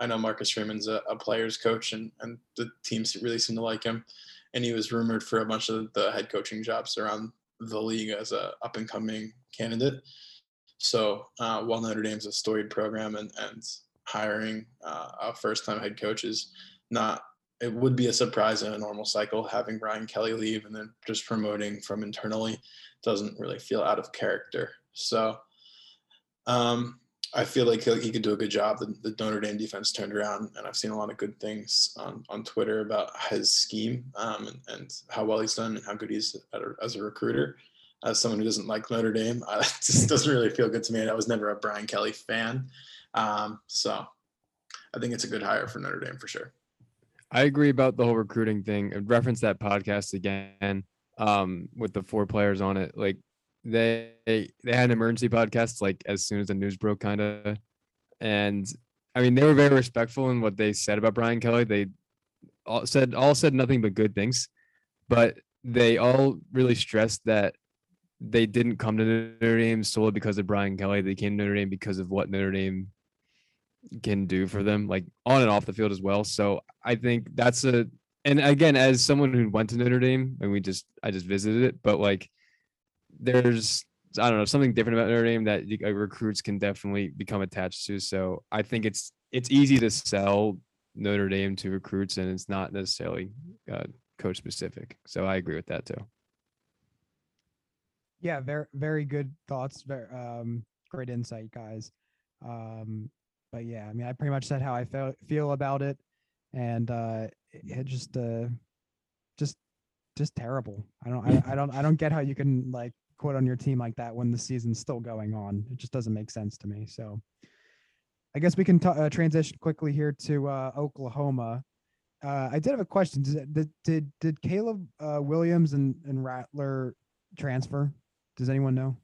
I know Marcus Freeman's a, a player's coach, and, and the teams really seem to like him. And he was rumored for a bunch of the head coaching jobs around the league as a up-and-coming candidate. So uh, while Notre Dame's a storied program, and, and hiring uh, a first-time head coach is not – it would be a surprise in a normal cycle. Having Brian Kelly leave and then just promoting from internally doesn't really feel out of character. So um, – I feel like he could do a good job. The, the Notre Dame defense turned around, and I've seen a lot of good things on, on Twitter about his scheme um, and, and how well he's done and how good he's at a, as a recruiter. As someone who doesn't like Notre Dame, I, it just doesn't really feel good to me. I was never a Brian Kelly fan. Um, so I think it's a good hire for Notre Dame for sure. I agree about the whole recruiting thing. I'd reference that podcast again um, with the four players on it. Like, They, they they had an emergency podcast like as soon as the news broke, kind of, and I mean they were very respectful in what they said about Brian Kelly. They all said all said nothing but good things, but they all really stressed that they didn't come to Notre Dame solely because of Brian Kelly. They came to Notre Dame because of what Notre Dame can do for them, like on and off the field as well. So I think that's a and again as someone who went to Notre Dame, and we just I just visited it, but like. There's, I don't know, something different about Notre Dame that recruits can definitely become attached to. So I think it's it's easy to sell Notre Dame to recruits, and it's not necessarily uh, coach specific. So I agree with that too. Yeah, very very good thoughts. Very, um, great insight, guys. Um, but yeah, I mean, I pretty much said how I feel feel about it, and uh, it just uh, just just terrible. I don't I, I don't I don't get how you can like. Quote on your team like that when the season's still going on. It just doesn't make sense to me. So I guess we can t- uh, transition quickly here to uh, Oklahoma. Uh, I did have a question. Did did, did Caleb uh, Williams and, and Rattler transfer? Does anyone know?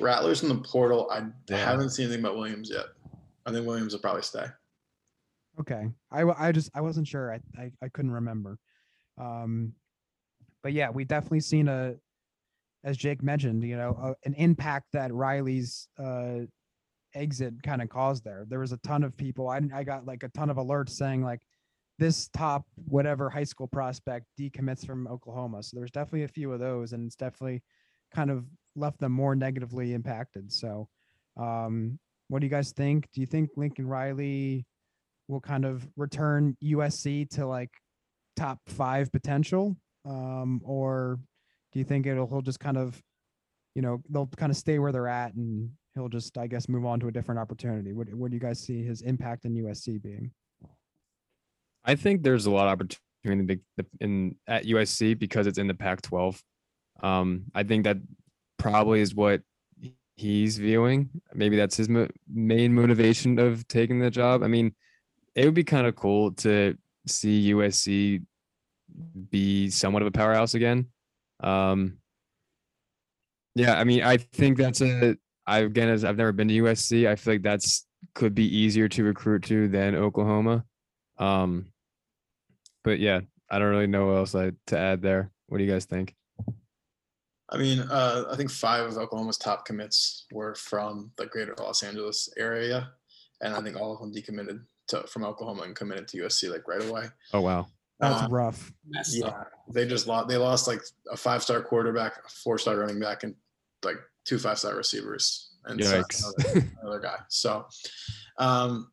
Rattler's in the portal. I yeah. haven't seen anything about Williams yet. I think Williams will probably stay. Okay. I, I just, I wasn't sure. I, I, I couldn't remember. Um, but yeah, we've definitely seen a, as Jake mentioned, you know, a, an impact that Riley's uh, exit kind of caused there. There was a ton of people. I I got like a ton of alerts saying like this top, whatever high school prospect decommits from Oklahoma. So there's definitely a few of those, and it's definitely kind of left them more negatively impacted. So um, what do you guys think? Do you think Lincoln Riley will kind of return U S C to like top five potential? Um, or do you think it'll, he'll just kind of, you know, they'll kind of stay where they're at and he'll just, I guess, move on to a different opportunity? What, what do you guys see his impact in U S C being? I think there's a lot of opportunity in, in at U S C because it's in the Pac twelve. Um, I think that probably is what he's viewing. Maybe that's his mo- main motivation of taking the job. I mean, it would be kind of cool to see U S C be somewhat of a powerhouse again. Um, yeah, I mean, I think that's a, I, again, as I've never been to U S C, I feel like that's could be easier to recruit to than Oklahoma. Um, but yeah, I don't really know what else I, to add there. What do you guys think? I mean, uh, I think five of Oklahoma's top commits were from the greater Los Angeles area. And I think all of them decommitted to, from Oklahoma and committed to U S C like right away. Oh, wow. That's um, rough. Yeah. Up. They just lost, they lost like a five-star quarterback, a four-star running back, and like two five-star receivers. And Yikes. So another, another guy. So, um,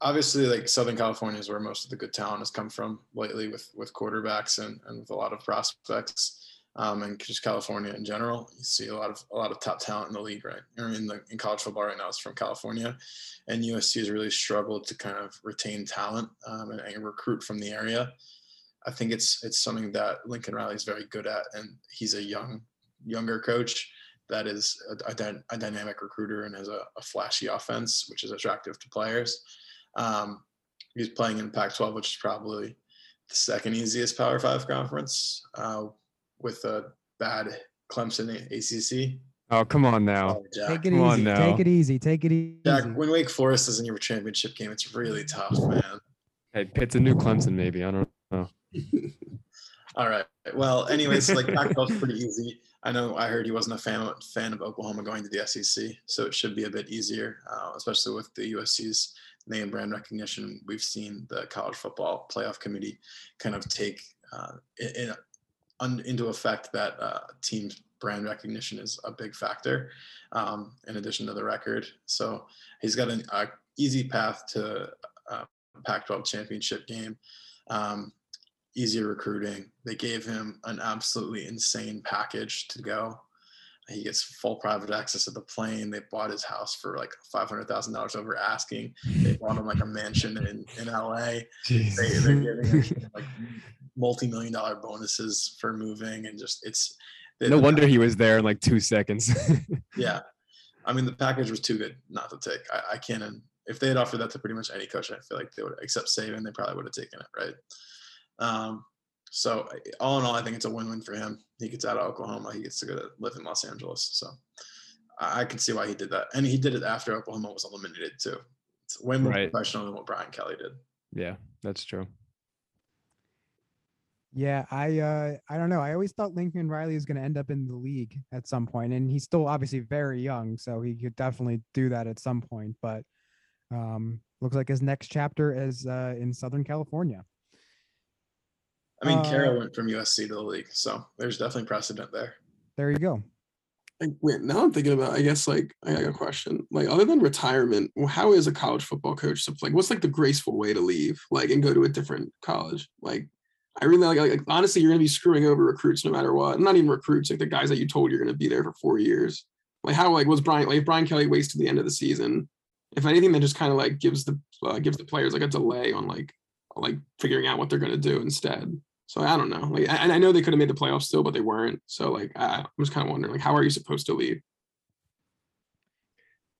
obviously, like Southern California is where most of the good talent has come from lately with, with quarterbacks and, and with a lot of prospects. Um, and just California in general, you see a lot of a lot of top talent in the league, right? I mean, the, in college football right now, it's from California, and U S C has really struggled to kind of retain talent um, and, and recruit from the area. I think it's it's something that Lincoln Riley is very good at, and he's a young younger coach that is a, a, a dynamic recruiter and has a, a flashy offense, which is attractive to players. Um, he's playing in Pac twelve, which is probably the second easiest Power Five conference. Uh, with a bad Clemson A C C. Oh, come on now. Oh, Jack. Take it come easy. On now. Take it easy. Take it easy. Jack, when Wake Forest is in your championship game, it's really tough, man. Hey, Pitt's a new Clemson, maybe. I don't know. All right. Well, anyways, like Pac twelve's pretty easy. I know I heard he wasn't a fan, fan of Oklahoma going to the S E C, so it should be a bit easier, uh, especially with the U S C's name brand recognition. We've seen the college football playoff committee kind of take uh, in a into effect that uh, team's brand recognition is a big factor um, in addition to the record. So he's got an uh, easy path to a Pac twelve championship game, um, easier recruiting. They gave him an absolutely insane package to go. He gets full private access to the plane. They bought his house for like five hundred thousand dollars over asking. They bought him like a mansion in, in L A. They, they're giving him like multi-million dollar bonuses for moving, and just it's they, no wonder package. He was there in like two seconds. Yeah. I mean, the package was too good not to take. I, I can't, if they had offered that to pretty much any coach, I feel like they would, except Saban, they probably would have taken it. Right. Um, So all in all, I think it's a win-win for him. He gets out of Oklahoma. He gets to go to live in Los Angeles. So I can see why he did that. And he did it after Oklahoma was eliminated too. It's way more right. professional than what Brian Kelly did. Yeah, that's true. Yeah, I uh, I don't know. I always thought Lincoln Riley was going to end up in the league at some point. And he's still obviously very young, so he could definitely do that at some point. But um, looks like his next chapter is uh, in Southern California. I mean, Kara uh, went from U S C to the league, so there's definitely precedent there. There you go. Like, wait, now I'm thinking about, I guess, like, I got a question. Like, other than retirement, well, how is a college football coach, so, like, what's, like, the graceful way to leave, like, and go to a different college? Like, I really, like, like honestly, you're going to be screwing over recruits no matter what. Not even recruits, like, the guys that you told you're going to be there for four years. Like, how, like, was Brian, like, if Brian Kelly wasted the end of the season, if anything, that just kind of, like, gives the, uh, gives the players, like, a delay on, like, like, figuring out what they're going to do instead. So I don't know. Like, and I know they could have made the playoffs still, but they weren't. So like, I'm just kind of wondering, like, how are you supposed to lead?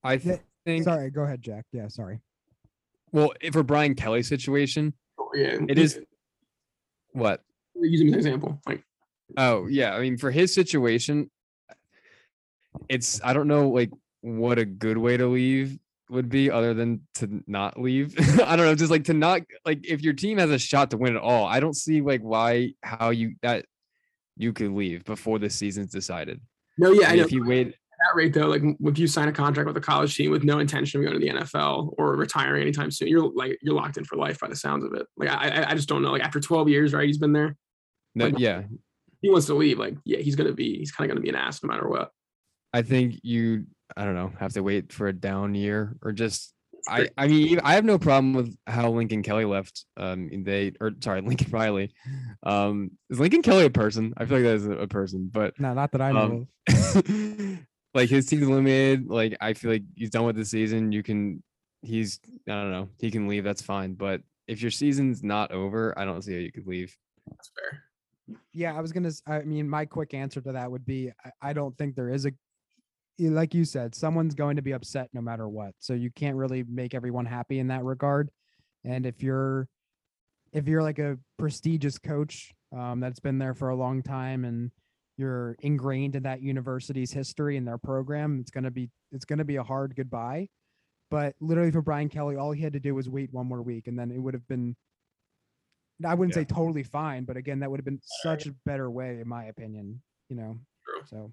I th- think. Sorry, go ahead, Jack. Yeah, sorry. Well, for Brian Kelly's situation, oh, yeah. it is. What? Use him as an example. Like. Oh yeah, I mean, for his situation, it's I don't know like what a good way to leave would be other than to not leave. I don't know, just like to not, like if your team has a shot to win at all, I don't see like why, how you, that you could leave before the season's decided. No, yeah. I mean, I know. If you wait at that rate though, like if you sign a contract with a college team with no intention of going to the N F L or retiring anytime soon, you're like, you're locked in for life by the sounds of it. Like, I, I just don't know. Like after twelve years, right. He's been there. No, like, yeah. He wants to leave. Like, yeah, he's going to be, he's kind of going to be an ass no matter what. I think you, I don't know, have to wait for a down year or just, I, I mean, I have no problem with how Lincoln Kelly left. Um, they, or sorry, Lincoln Riley. Um, is Lincoln Kelly a person? I feel like that is a person, but no, not that I know. Um, like his season's limited. Like, I feel like he's done with the season. You can, he's, I don't know, he can leave. That's fine. But if your season's not over, I don't see how you could leave. That's fair. Yeah. I was going to, I mean, my quick answer to that would be, I, I don't think there is a, like you said, someone's going to be upset no matter what. So you can't really make everyone happy in that regard. And if you're, if you're like a prestigious coach um, that's been there for a long time and you're ingrained in that university's history and their program, it's going to be, it's going to be a hard goodbye. But literally for Brian Kelly, all he had to do was wait one more week. And then it would have been, I wouldn't yeah. say totally fine, but again, that would have been such a better way in my opinion, you know, True. so.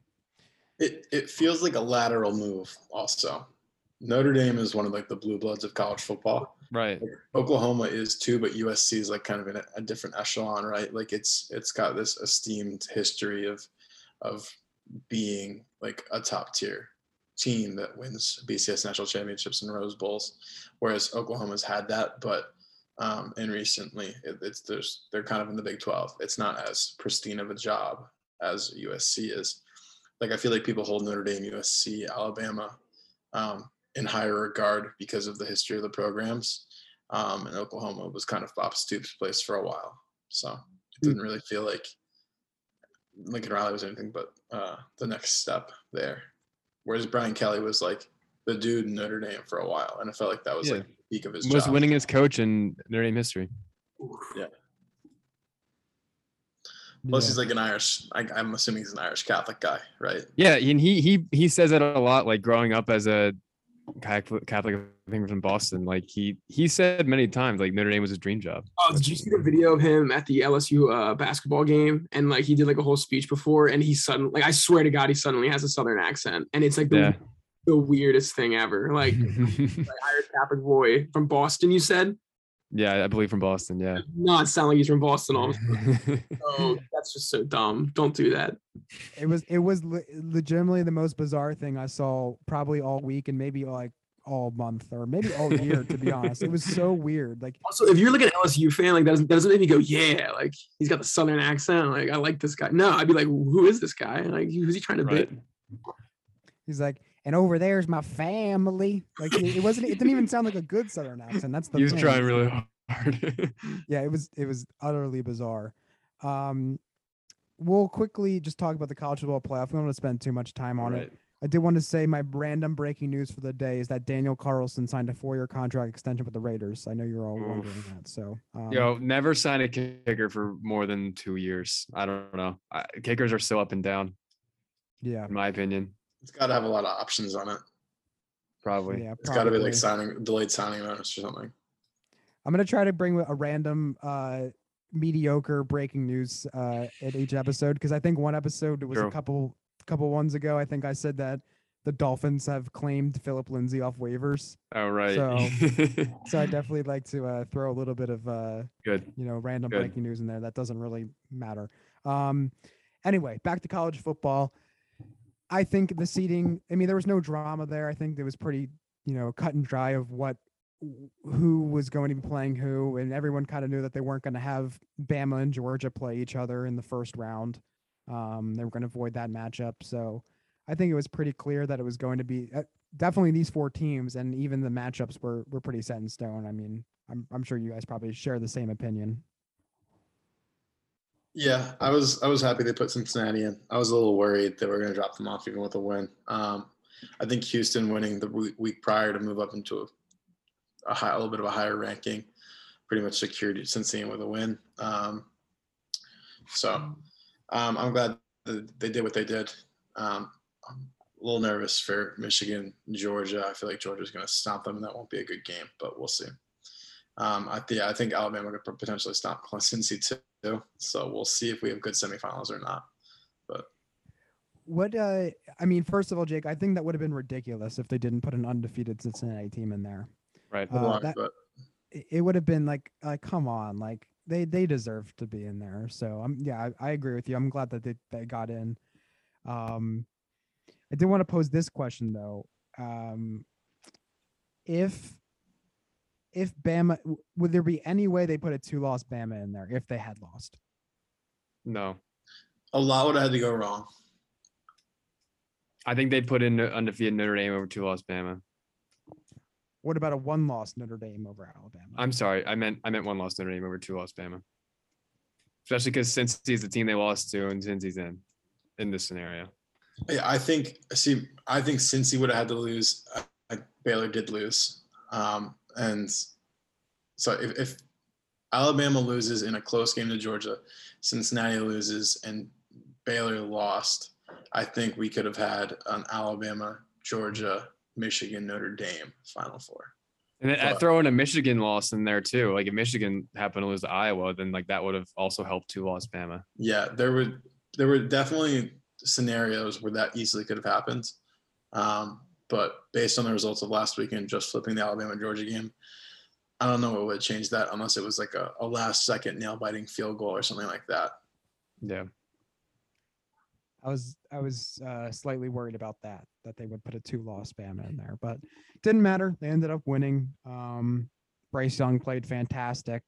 It it feels like a lateral move also. Notre Dame is one of like the blue bloods of college football. Right. Like Oklahoma is too, but U S C is like kind of in a, a different echelon, right? Like it's it's got this esteemed history of of being like a top tier team that wins B C S national championships and Rose Bowls, whereas Oklahoma's had that, but um, and recently it, it's there's they're kind of in the Big twelve. It's not as pristine of a job as U S C is. Like, I feel like people hold Notre Dame, U S C, Alabama um, in higher regard because of the history of the programs. Um, and Oklahoma was kind of Bob Stoops' place for a while. So it didn't really feel like Lincoln Riley was anything but uh, the next step there. Whereas Brian Kelly was, like, the dude in Notre Dame for a while. And I felt like that was, yeah. like, the peak of his Most job. Most winningest coach in Notre Dame history. Yeah. Plus, yeah. he's like an Irish. I, I'm assuming he's an Irish Catholic guy, right? Yeah, and he he he says that a lot. Like growing up as a Catholic, Catholic I think from Boston, like he he said many times, like Notre Dame was his dream job. Oh, did you see the video of him at the L S U uh, basketball game? And like he did like a whole speech before, and he suddenly, like I swear to God, he suddenly has a Southern accent, and it's like the, yeah. the weirdest thing ever. Like, like Irish Catholic boy from Boston, you said. Yeah, I believe from Boston. Yeah, not sound like he's from Boston. All of a sudden. Oh, that's just so dumb. Don't do that. It was it was le- legitimately the most bizarre thing I saw probably all week and maybe like all month or maybe all year. To be honest, it was so weird. Like also, if you're like an L S U fan, like that doesn't, that doesn't make me go, yeah, like he's got the Southern accent. Like I like this guy. No, I'd be like, who is this guy? Like who's he trying to right. be? He's like. And over there's my family. Like it, it wasn't. It didn't even sound like a good Southern accent. That's the. He was thing. Trying really hard. yeah, it was. It was utterly bizarre. Um, we'll quickly just talk about the college football playoff. We don't want to spend too much time on right. it. I did want to say my random breaking news for the day is that Daniel Carlson signed a four-year contract extension with the Raiders. I know you're all Oof. wondering that. So, um, yo, never sign a kicker for more than two years. I don't know. I, kickers are so up and down. Yeah, in my opinion. It's got to have a lot of options on it. Probably. Yeah, it's got to be like signing, delayed signing notice or something. I'm going to try to bring a random uh, mediocre breaking news uh, at each episode because I think one episode, it was True. a couple couple ones ago, I think I said that the Dolphins have claimed Philip Lindsay off waivers. Oh, right. So, so I definitely like to uh, throw a little bit of uh, Good. you know, random Good. breaking news in there. That doesn't really matter. Um, anyway, back to college football. I think the seeding, I mean, there was no drama there. I think it was pretty, you know, cut and dry of what, who was going to be playing who. And everyone kind of knew that they weren't going to have Bama and Georgia play each other in the first round. Um, they were going to avoid that matchup. So I think it was pretty clear that it was going to be uh, definitely these four teams. And even the matchups were, were pretty set in stone. I mean, I'm, I'm sure you guys probably share the same opinion. Yeah, I was I was happy they put Cincinnati in. I was a little worried that we were going to drop them off even with a win. Um, I think Houston winning the week prior to move up into a, a, high, a little bit of a higher ranking pretty much secured Cincinnati with a win. Um, so um, I'm glad that they did what they did. Um, a little nervous for Michigan, Georgia. I feel like Georgia's going to stomp them, and that won't be a good game, but we'll see. Um, I, th- I think Alabama could potentially stomp Clemson too, so we'll see if we have good semifinals or not. But what uh, I mean, first of all, Jake, I think that would have been ridiculous if they didn't put an undefeated Cincinnati team in there. Right. Uh, long, that, but... It would have been like, like, come on, like they they deserve to be in there. So I'm um, yeah, I, I agree with you. I'm glad that they, they got in. Um, I did want to pose this question though. Um, if If Bama, would there be any way they put a two-loss Bama in there if they had lost? No. A lot would have had to go wrong. I think they put in undefeated Notre Dame over two-loss Bama. What about a one-loss Notre Dame over Alabama? I'm sorry. I meant I meant one-loss Notre Dame over two-loss Bama. Especially because Cincy's the team they lost to, and Cincy's in in this scenario. Yeah, I think see, I think Cincy would have had to lose. Like Baylor did lose. Um, And so if, if Alabama loses in a close game to Georgia, Cincinnati loses, and Baylor lost, I think we could have had an Alabama, Georgia, Michigan, Notre Dame Final Four. And then so, I throw in a Michigan loss in there too. Like if Michigan happened to lose to Iowa, then like that would have also helped two loss Bama. Yeah, there were there were definitely scenarios where that easily could have happened. Um But based on the results of last weekend, just flipping the Alabama-Georgia game, I don't know what would change that unless it was like a, a last-second nail-biting field goal or something like that. Yeah. I was I was uh, slightly worried about that, that they would put a two-loss Bama in there. But it didn't matter. They ended up winning. Um, Bryce Young played fantastic.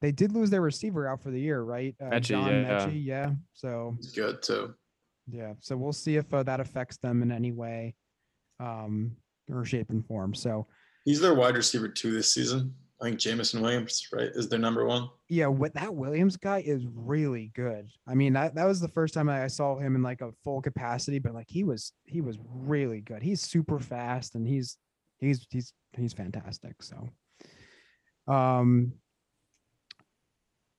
They did lose their receiver out for the year, right? Uh, Mechie, John yeah. Mechie, yeah. So it's good, too. Yeah, so we'll see if uh, that affects them in any way. Um, or shape and form. So he's their wide receiver two this season. I think Jamison Williams, right, is their number one. Yeah, what that Williams guy is really good. I mean, that, that was the first time I saw him in like a full capacity, but like he was he was really good. He's super fast and he's he's he's he's fantastic. So, um,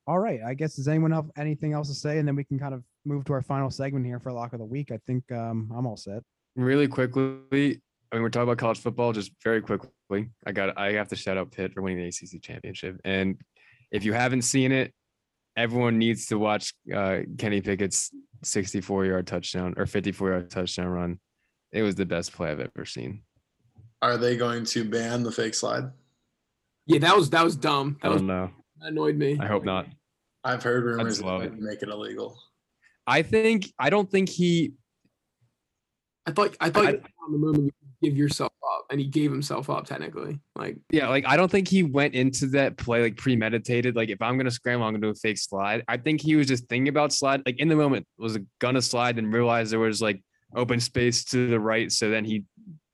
all right. I guess does anyone have anything else to say, and then we can kind of move to our final segment here for Lock of the Week. I think um, I'm all set. Really quickly, I mean, we're talking about college football. Just very quickly, I got I have to shout out Pitt for winning the A C C championship. And if you haven't seen it, everyone needs to watch uh, Kenny Pickett's sixty-four-yard touchdown or fifty-four-yard touchdown run. It was the best play I've ever seen. Are they going to ban the fake slide? Yeah, that was that was dumb. That I don't was, know. That annoyed me. I hope not. I've heard rumors that they make it illegal. I think I don't think he. I thought I thought I, on the moment you give yourself up, and he gave himself up technically. Like yeah, like I don't think he went into that play like premeditated. Like if I'm gonna scramble, I'm gonna do a fake slide. I think he was just thinking about slide. Like in the moment, was gonna slide and realized there was like open space to the right. So then he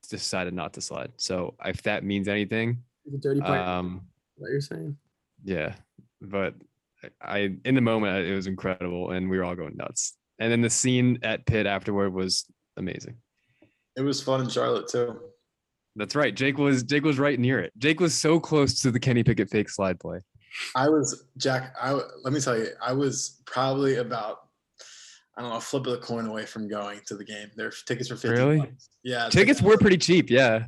decided not to slide. So if that means anything, it's a dirty play. Um, what you're saying? Yeah, but I in the moment it was incredible, and we were all going nuts. And then the scene at Pitt afterward was amazing. It was fun in Charlotte too. That's right. Jake was Jake was right near it. Jake was so close to the Kenny Pickett fake slide play. I was Jack. I let me tell you, I was probably about I don't know a flip of the coin away from going to the game. Their tickets were fifty. Really? Bucks. Yeah. Tickets were pretty cheap. Yeah.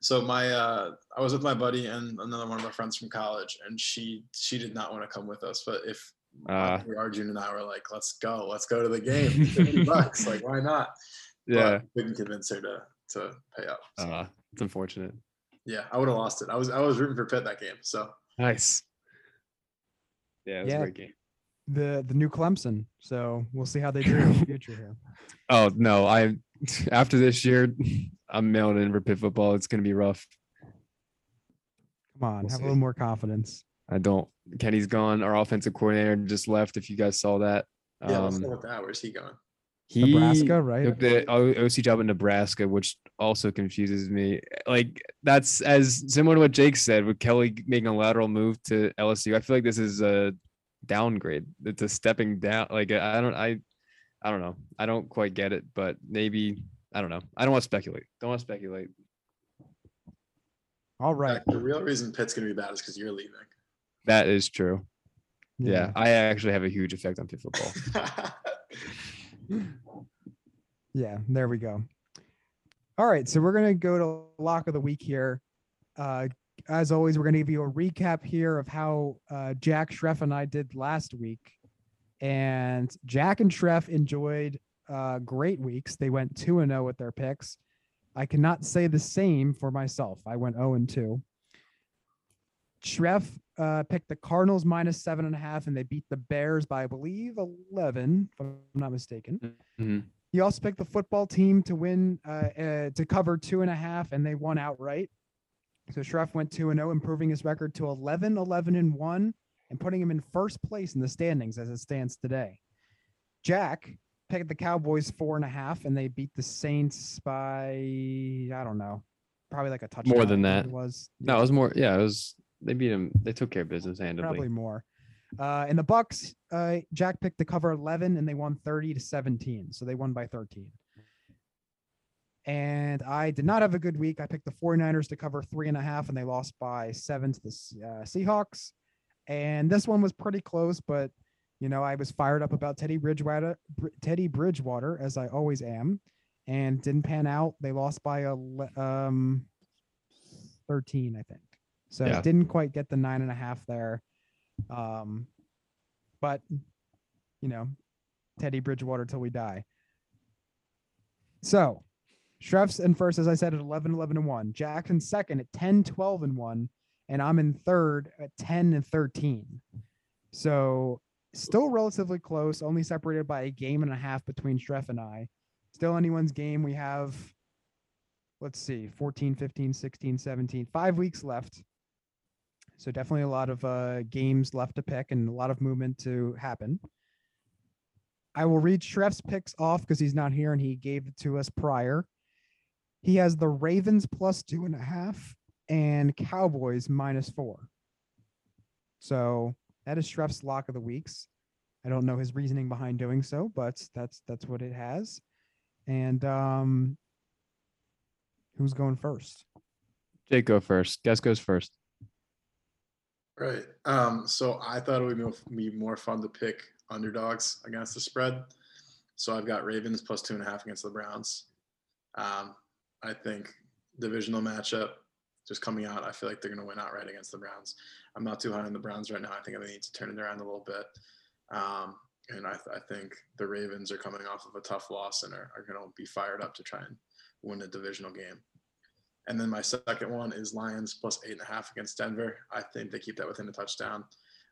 So my uh, I was with my buddy and another one of our friends from college, and she she did not want to come with us. But if uh, Arjun and I were like, let's go, let's go to the game. fifty bucks. Like why not? Yeah, but couldn't convince her to to pay up. So. Uh, it's unfortunate. Yeah, I would have lost it. I was I was rooting for Pitt that game. So nice. Yeah, it was yeah, a great game. The the new Clemson. So we'll see how they do in the future here. Oh no, I after this year, I'm mailing in for Pitt football. It's gonna be rough. Come on, we'll have see. A little more confidence. I don't. Kenny's gone. Our offensive coordinator just left. If you guys saw that. Yeah, um, let's go with that. Where's he going? He Nebraska, right? Took the O C job at Nebraska, which also confuses me. Like that's as similar to what Jake said with Kelly making a lateral move to L S U. I feel like this is a downgrade. It's a stepping down. Like I don't, I, I don't know. I don't quite get it, but maybe I don't know. I don't want to speculate. Don't want to speculate. All right. The real reason Pitt's gonna be bad is because you're leaving. That is true. Yeah, yeah I actually have a huge effect on Pitt football. Yeah, there we go. All right, so we're going to go to Lock of the Week here. Uh, as always, we're going to give you a recap here of how uh, Jack Shreff and I did last week. And Jack and Shreff enjoyed uh, great weeks. They went two and oh with their picks. I cannot say the same for myself. I went oh and two. Shreff uh, picked the Cardinals minus seven and a half, and they beat the Bears by, I believe, eleven, if I'm not mistaken. Mm-hmm. He also picked the football team to win, uh, uh, to cover two and a half, and they won outright. So Shreff went two and zero, improving his record to eleven, eleven and one, and putting him in first place in the standings as it stands today. Jack picked the Cowboys four and a half, and they beat the Saints by, I don't know, probably like a touchdown. More than that. It was yeah. No, it was more. Yeah, it was. They beat him. They took care of business handedly. Probably more. Uh, in the Bucks, uh, Jack picked the cover eleven, and they won thirty to seventeen. So they won by thirteen. And I did not have a good week. I picked the 49ers to cover three and a half, and they lost by seven to the uh, Seahawks. And this one was pretty close, but you know, I was fired up about Teddy Bridgewater, Teddy Bridgewater, as I always am, and didn't pan out. They lost by a um, thirteen, I think. So yeah. Didn't quite get the nine and a half there. Um, but you know, Teddy Bridgewater till we die. So Shreff's in first, as I said, at eleven, eleven and one, Jackson second at ten, twelve and one, and I'm in third at ten and thirteen. So still relatively close, only separated by a game and a half between Shreff and I. Still anyone's game. We have, let's see, fourteen, fifteen, sixteen, seventeen, five weeks left. So definitely a lot of uh, games left to pick and a lot of movement to happen. I will read Shreff's picks off because he's not here and he gave it to us prior. He has the Ravens plus two and a half and Cowboys minus four. So that is Shreff's lock of the weeks. I don't know his reasoning behind doing so, but that's that's what it has. And um, who's going first? Jake, go first. Guess goes first. Right. Um, so I thought it would be more fun to pick underdogs against the spread. So I've got Ravens plus two and a half against the Browns. Um, I think divisional matchup just coming out, I feel like they're going to win outright against the Browns. I'm not too high on the Browns right now. I think they need to turn it around a little bit. Um, and I, th- I think the Ravens are coming off of a tough loss and are, are going to be fired up to try and win a divisional game. And then my second one is Lions plus eight and a half against Denver. I think they keep that within a touchdown.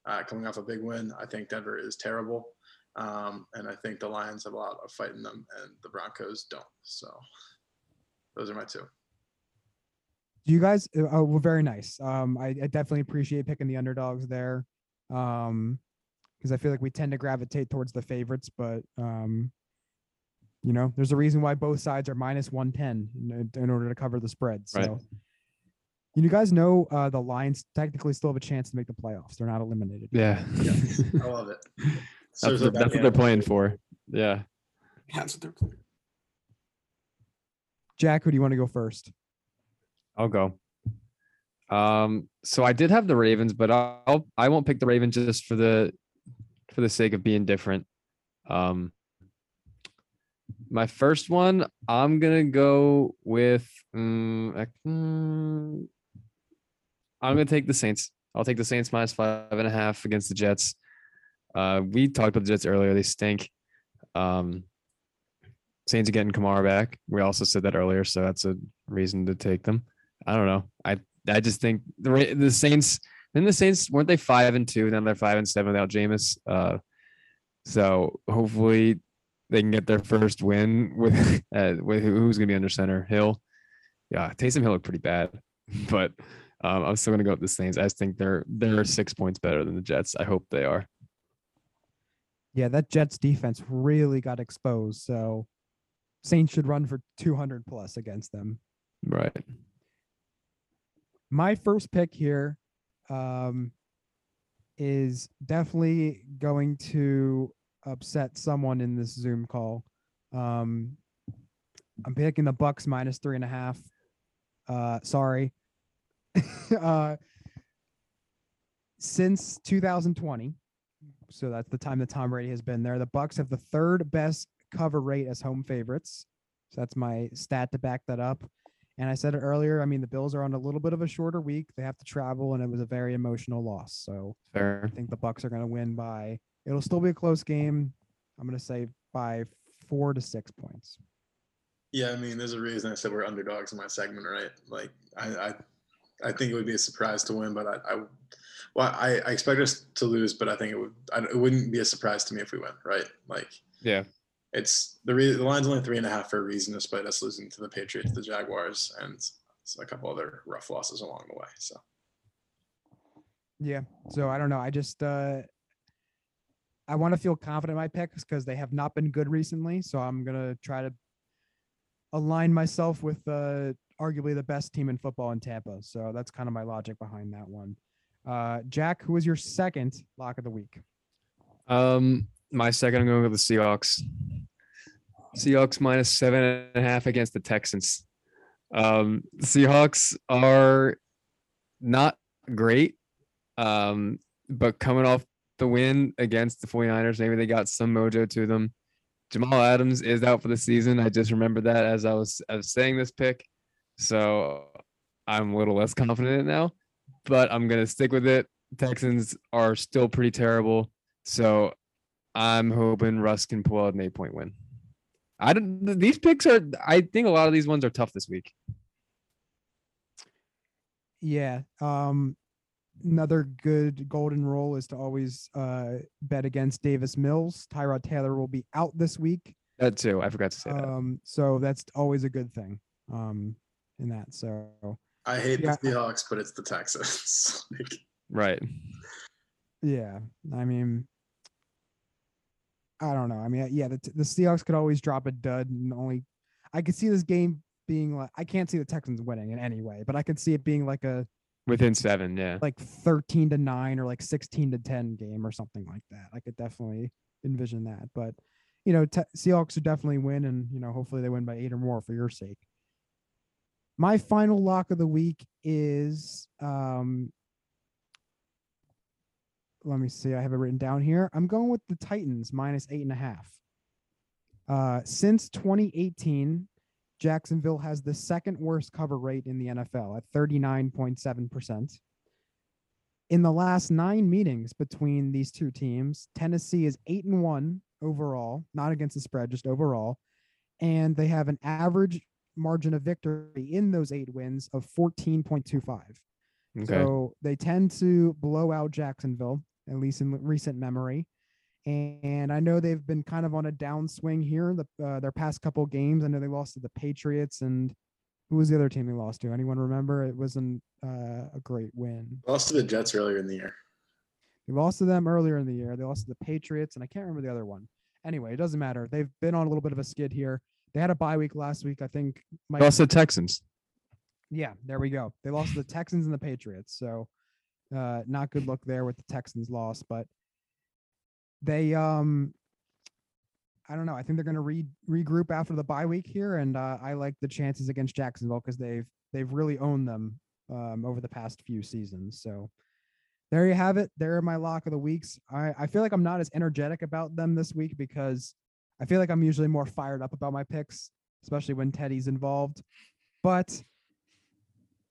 Uh, coming off a big win, I think Denver is terrible. Um, and I think the Lions have a lot of fight in them and the Broncos don't. So those are my two. You guys, oh, well, very nice. Um, I, I definitely appreciate picking the underdogs there. Um, because I feel like we tend to gravitate towards the favorites, but um you know, there's a reason why both sides are minus one ten in, in order to cover the spread. So, right. You guys know uh, the Lions technically still have a chance to make the playoffs. They're not eliminated. Yeah. yeah. I love it. So that's, the, that's what they're playing for. Yeah. That's what they're playing. Jack, who do you want to go first? I'll go. Um, so I did have the Ravens, but I'll, I won't pick the Ravens just for the, for the sake of being different. Um, My first one, I'm gonna go with. Um, I'm gonna take the Saints. I'll take the Saints minus five and a half against the Jets. Uh, we talked about the Jets earlier; they stink. Um, Saints are getting Kamara back. We also said that earlier, so that's a reason to take them. I don't know. I I just think the the Saints. Then the Saints weren't they five and two? Now they're five and seven without Jameis. Uh, so hopefully they can get their first win with, uh, with who's going to be under center, Hill. Yeah, Taysom Hill looked pretty bad, but um, I'm still going to go with the Saints. I just think they're they're six points better than the Jets. I hope they are. Yeah, that Jets defense really got exposed. So Saints should run for two hundred plus against them. Right. My first pick here um, is definitely going to upset someone in this Zoom call. Um, I'm picking the Bucks minus three and a half. Uh, sorry. uh, since two thousand twenty, so that's the time that Tom Brady has been there, the Bucks have the third best cover rate as home favorites. So that's my stat to back that up. And I said it earlier, I mean, the Bills are on a little bit of a shorter week. They have to travel, and it was a very emotional loss. So fair. I think the Bucs are going to win by, it'll still be a close game. I'm going to say by four to six points. Yeah, I mean, there's a reason I said we're underdogs in my segment, right? Like, I I, I think it would be a surprise to win, but I, I well, I, I expect us to lose, but I think it would I, it wouldn't be a surprise to me if we win, right? Like, yeah. It's the re- the line's only three and a half for a reason, despite us losing to the Patriots, the Jaguars, and a couple other rough losses along the way. So, yeah. So I don't know. I just uh, I want to feel confident in my picks because they have not been good recently. So I'm gonna try to align myself with uh, arguably the best team in football in Tampa. So that's kind of my logic behind that one. Uh, Jack, who was your second lock of the week? Um, my second, I'm going to go with the Seahawks. Seahawks minus seven and a half against the Texans. Um, Seahawks are not great, um, but coming off the win against the 49ers, maybe they got some mojo to them. Jamal Adams is out for the season. I just remembered that as I was, I was saying this pick. So I'm a little less confident now, but I'm going to stick with it. Texans are still pretty terrible. So I'm hoping Russ can pull out an eight-point win. I don't, these picks are, I think a lot of these ones are tough this week. Yeah. Um, another good golden rule is to always uh, bet against Davis Mills. Tyrod Taylor will be out this week. That too. I forgot to say that. Um, so that's always a good thing um, in that. So I hate yeah. the Seahawks, but it's the Texans. Right. Yeah. I mean, I don't know. I mean, yeah, the, the Seahawks could always drop a dud, and only I could see this game being like, I can't see the Texans winning in any way, but I could see it being like a within seven, yeah, like thirteen to nine or like sixteen to ten game or something like that. I could definitely envision that, but you know, te- Seahawks would definitely win, and you know, hopefully they win by eight or more for your sake. My final lock of the week is, um, let me see. I have it written down here. I'm going with the Titans minus eight and a half. Uh, since twenty eighteen, Jacksonville has the second worst cover rate in the N F L at thirty-nine point seven percent. In the last nine meetings between these two teams, Tennessee is eight and one overall, not against the spread, just overall. And they have an average margin of victory in those eight wins of fourteen point two five. Okay. So they tend to blow out Jacksonville, at least in recent memory. And I know they've been kind of on a downswing here the, uh, their past couple of games. I know they lost to the Patriots, and who was the other team they lost to? Anyone remember? It wasn't uh, a great win. Lost to the Jets earlier in the year. They lost to them earlier in the year. They lost to the Patriots, and I can't remember the other one. Anyway, it doesn't matter. They've been on a little bit of a skid here. They had a bye week last week, I think. Mike- lost to the Texans. Yeah, there we go. They lost to the Texans and the Patriots, so uh, not good luck there with the Texans' loss. But they, um, I don't know. I think they're going to re- regroup after the bye week here, and uh, I like the chances against Jacksonville because they've they've really owned them um, over the past few seasons. So there you have it. There are my lock of the weeks. I, I feel like I'm not as energetic about them this week because I feel like I'm usually more fired up about my picks, especially when Teddy's involved. But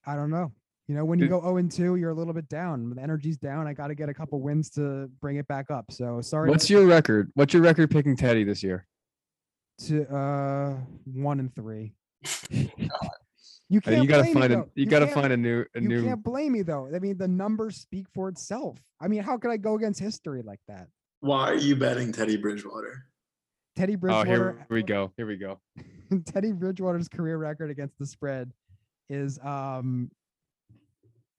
I don't know. You know, when you go oh and two, you're a little bit down. The energy's down. I got to get a couple wins to bring it back up. So sorry. What's to- your record? What's your record picking Teddy this year? To uh, one and three. You can't. You gotta find a. You, you gotta find a new. A you new... can't blame me though. I mean, the numbers speak for itself. I mean, how could I go against history like that? Why are you betting Teddy Bridgewater? Teddy Bridgewater. Oh, here we go. Here we go. Teddy Bridgewater's career record against the spread is um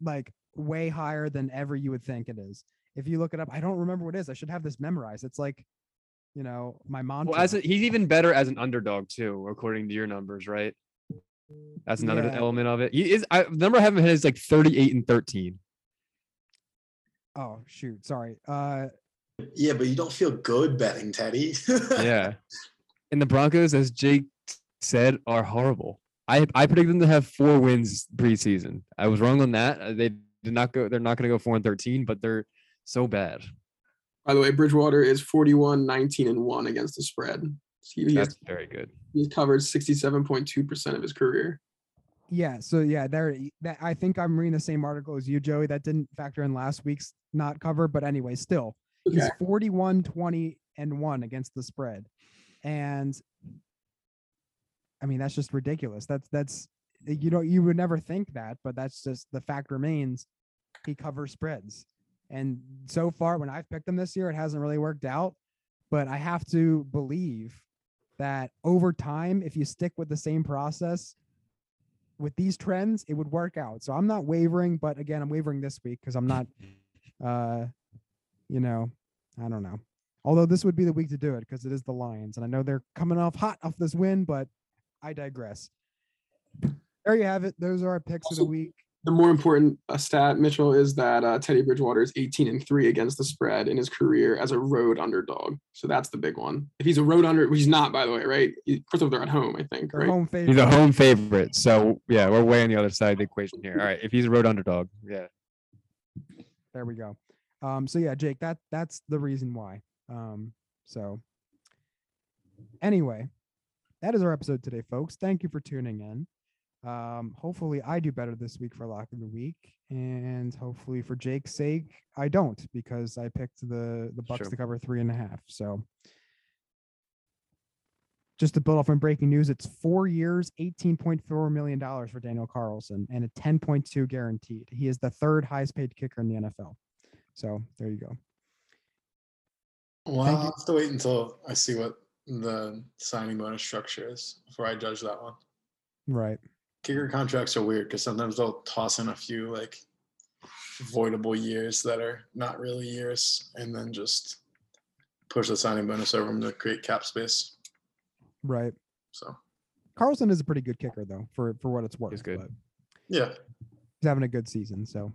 like way higher than ever you would think it is. If you look it up, I don't remember what it is. I should have this memorized. It's like, you know, my mom. Well, as a, he's even better as an underdog too, according to your numbers, right? That's another yeah. element of it. He is. I, the number I haven't hit is like thirty-eight and thirteen. Oh shoot, sorry. Uh, yeah, but you don't feel good betting Teddy. Yeah, and the Broncos, as Jake said, are horrible. I I predict them to have four wins preseason. I was wrong on that. They did not go. They're not going to go four and thirteen, but they're so bad. By the way, Bridgewater is forty-one, nineteen, and one against the spread. He, That's he, very good. He's covered sixty-seven point two percent of his career. Yeah. So yeah, there. That, I think I'm reading the same article as you, Joey. That didn't factor in last week's not cover, but anyway, still, okay. He's forty-one, twenty, and one against the spread, and I mean that's just ridiculous. That's that's you know you would never think that, but that's just the fact remains. He covers spreads, and so far when I've picked him this year, it hasn't really worked out. But I have to believe that over time, if you stick with the same process. With these trends, it would work out. So I'm not wavering, but again, I'm wavering this week because I'm not, uh, you know, I don't know. Although this would be the week to do it because it is the Lions. And I know they're coming off hot off this win, but I digress. There you have it. Those are our picks also, of the week. The more important uh, stat, Mitchell, is that uh, Teddy Bridgewater is eighteen and three against the spread in his career as a road underdog. So that's the big one. If he's a road under, which he's not, by the way, right? First of all, they're at home, I think. Right? Home favorite. He's a home favorite. So yeah, we're way on the other side of the equation here. All right, if he's a road underdog, yeah. There we go. Um, so yeah, Jake, that that's the reason why. Um, so anyway, that is our episode today, folks. Thank you for tuning in. Um, hopefully I do better this week for Lock of the Week, and hopefully for Jake's sake, I don't, because I picked the, the Bucks sure. to cover three and a half. So just to build off on breaking news, it's four years, eighteen point four million dollars for Daniel Carlson and a ten point two guaranteed. He is the third highest paid kicker in the N F L. So there you go. Well, I'll have to wait until I see what the signing bonus structure is before I judge that one. Right. Kicker contracts are weird because sometimes they'll toss in a few like voidable years that are not really years and then just push the signing bonus over them to create cap space. Right. So Carlson is a pretty good kicker though, for, for what it's worth. He's good. But yeah. He's having a good season. So,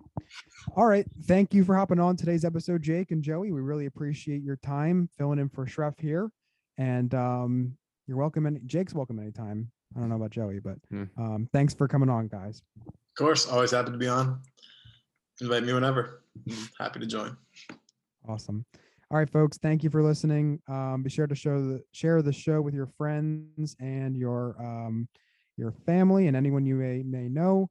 all right. Thank you for hopping on today's episode, Jake and Joey. We really appreciate your time filling in for Shreff here, and um, you're welcome. And Jake's welcome anytime. I don't know about Joey, but um, thanks for coming on, guys. Of course. Always happy to be on. Invite me whenever. I'm happy to join. Awesome. All right, folks. Thank you for listening. Um, be sure to show the, share the show with your friends and your um, your family and anyone you may, may know.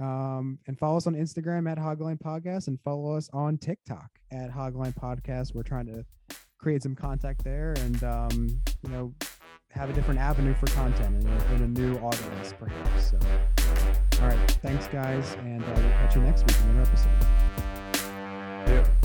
Um, and follow us on Instagram at Hogline Podcast, and follow us on TikTok at Hogline Podcast. We're trying to create some contact there and, um, you know, have a different avenue for content and a, and a new audience perhaps. So all right, thanks guys, and uh, we'll catch you next week in another episode. Yep.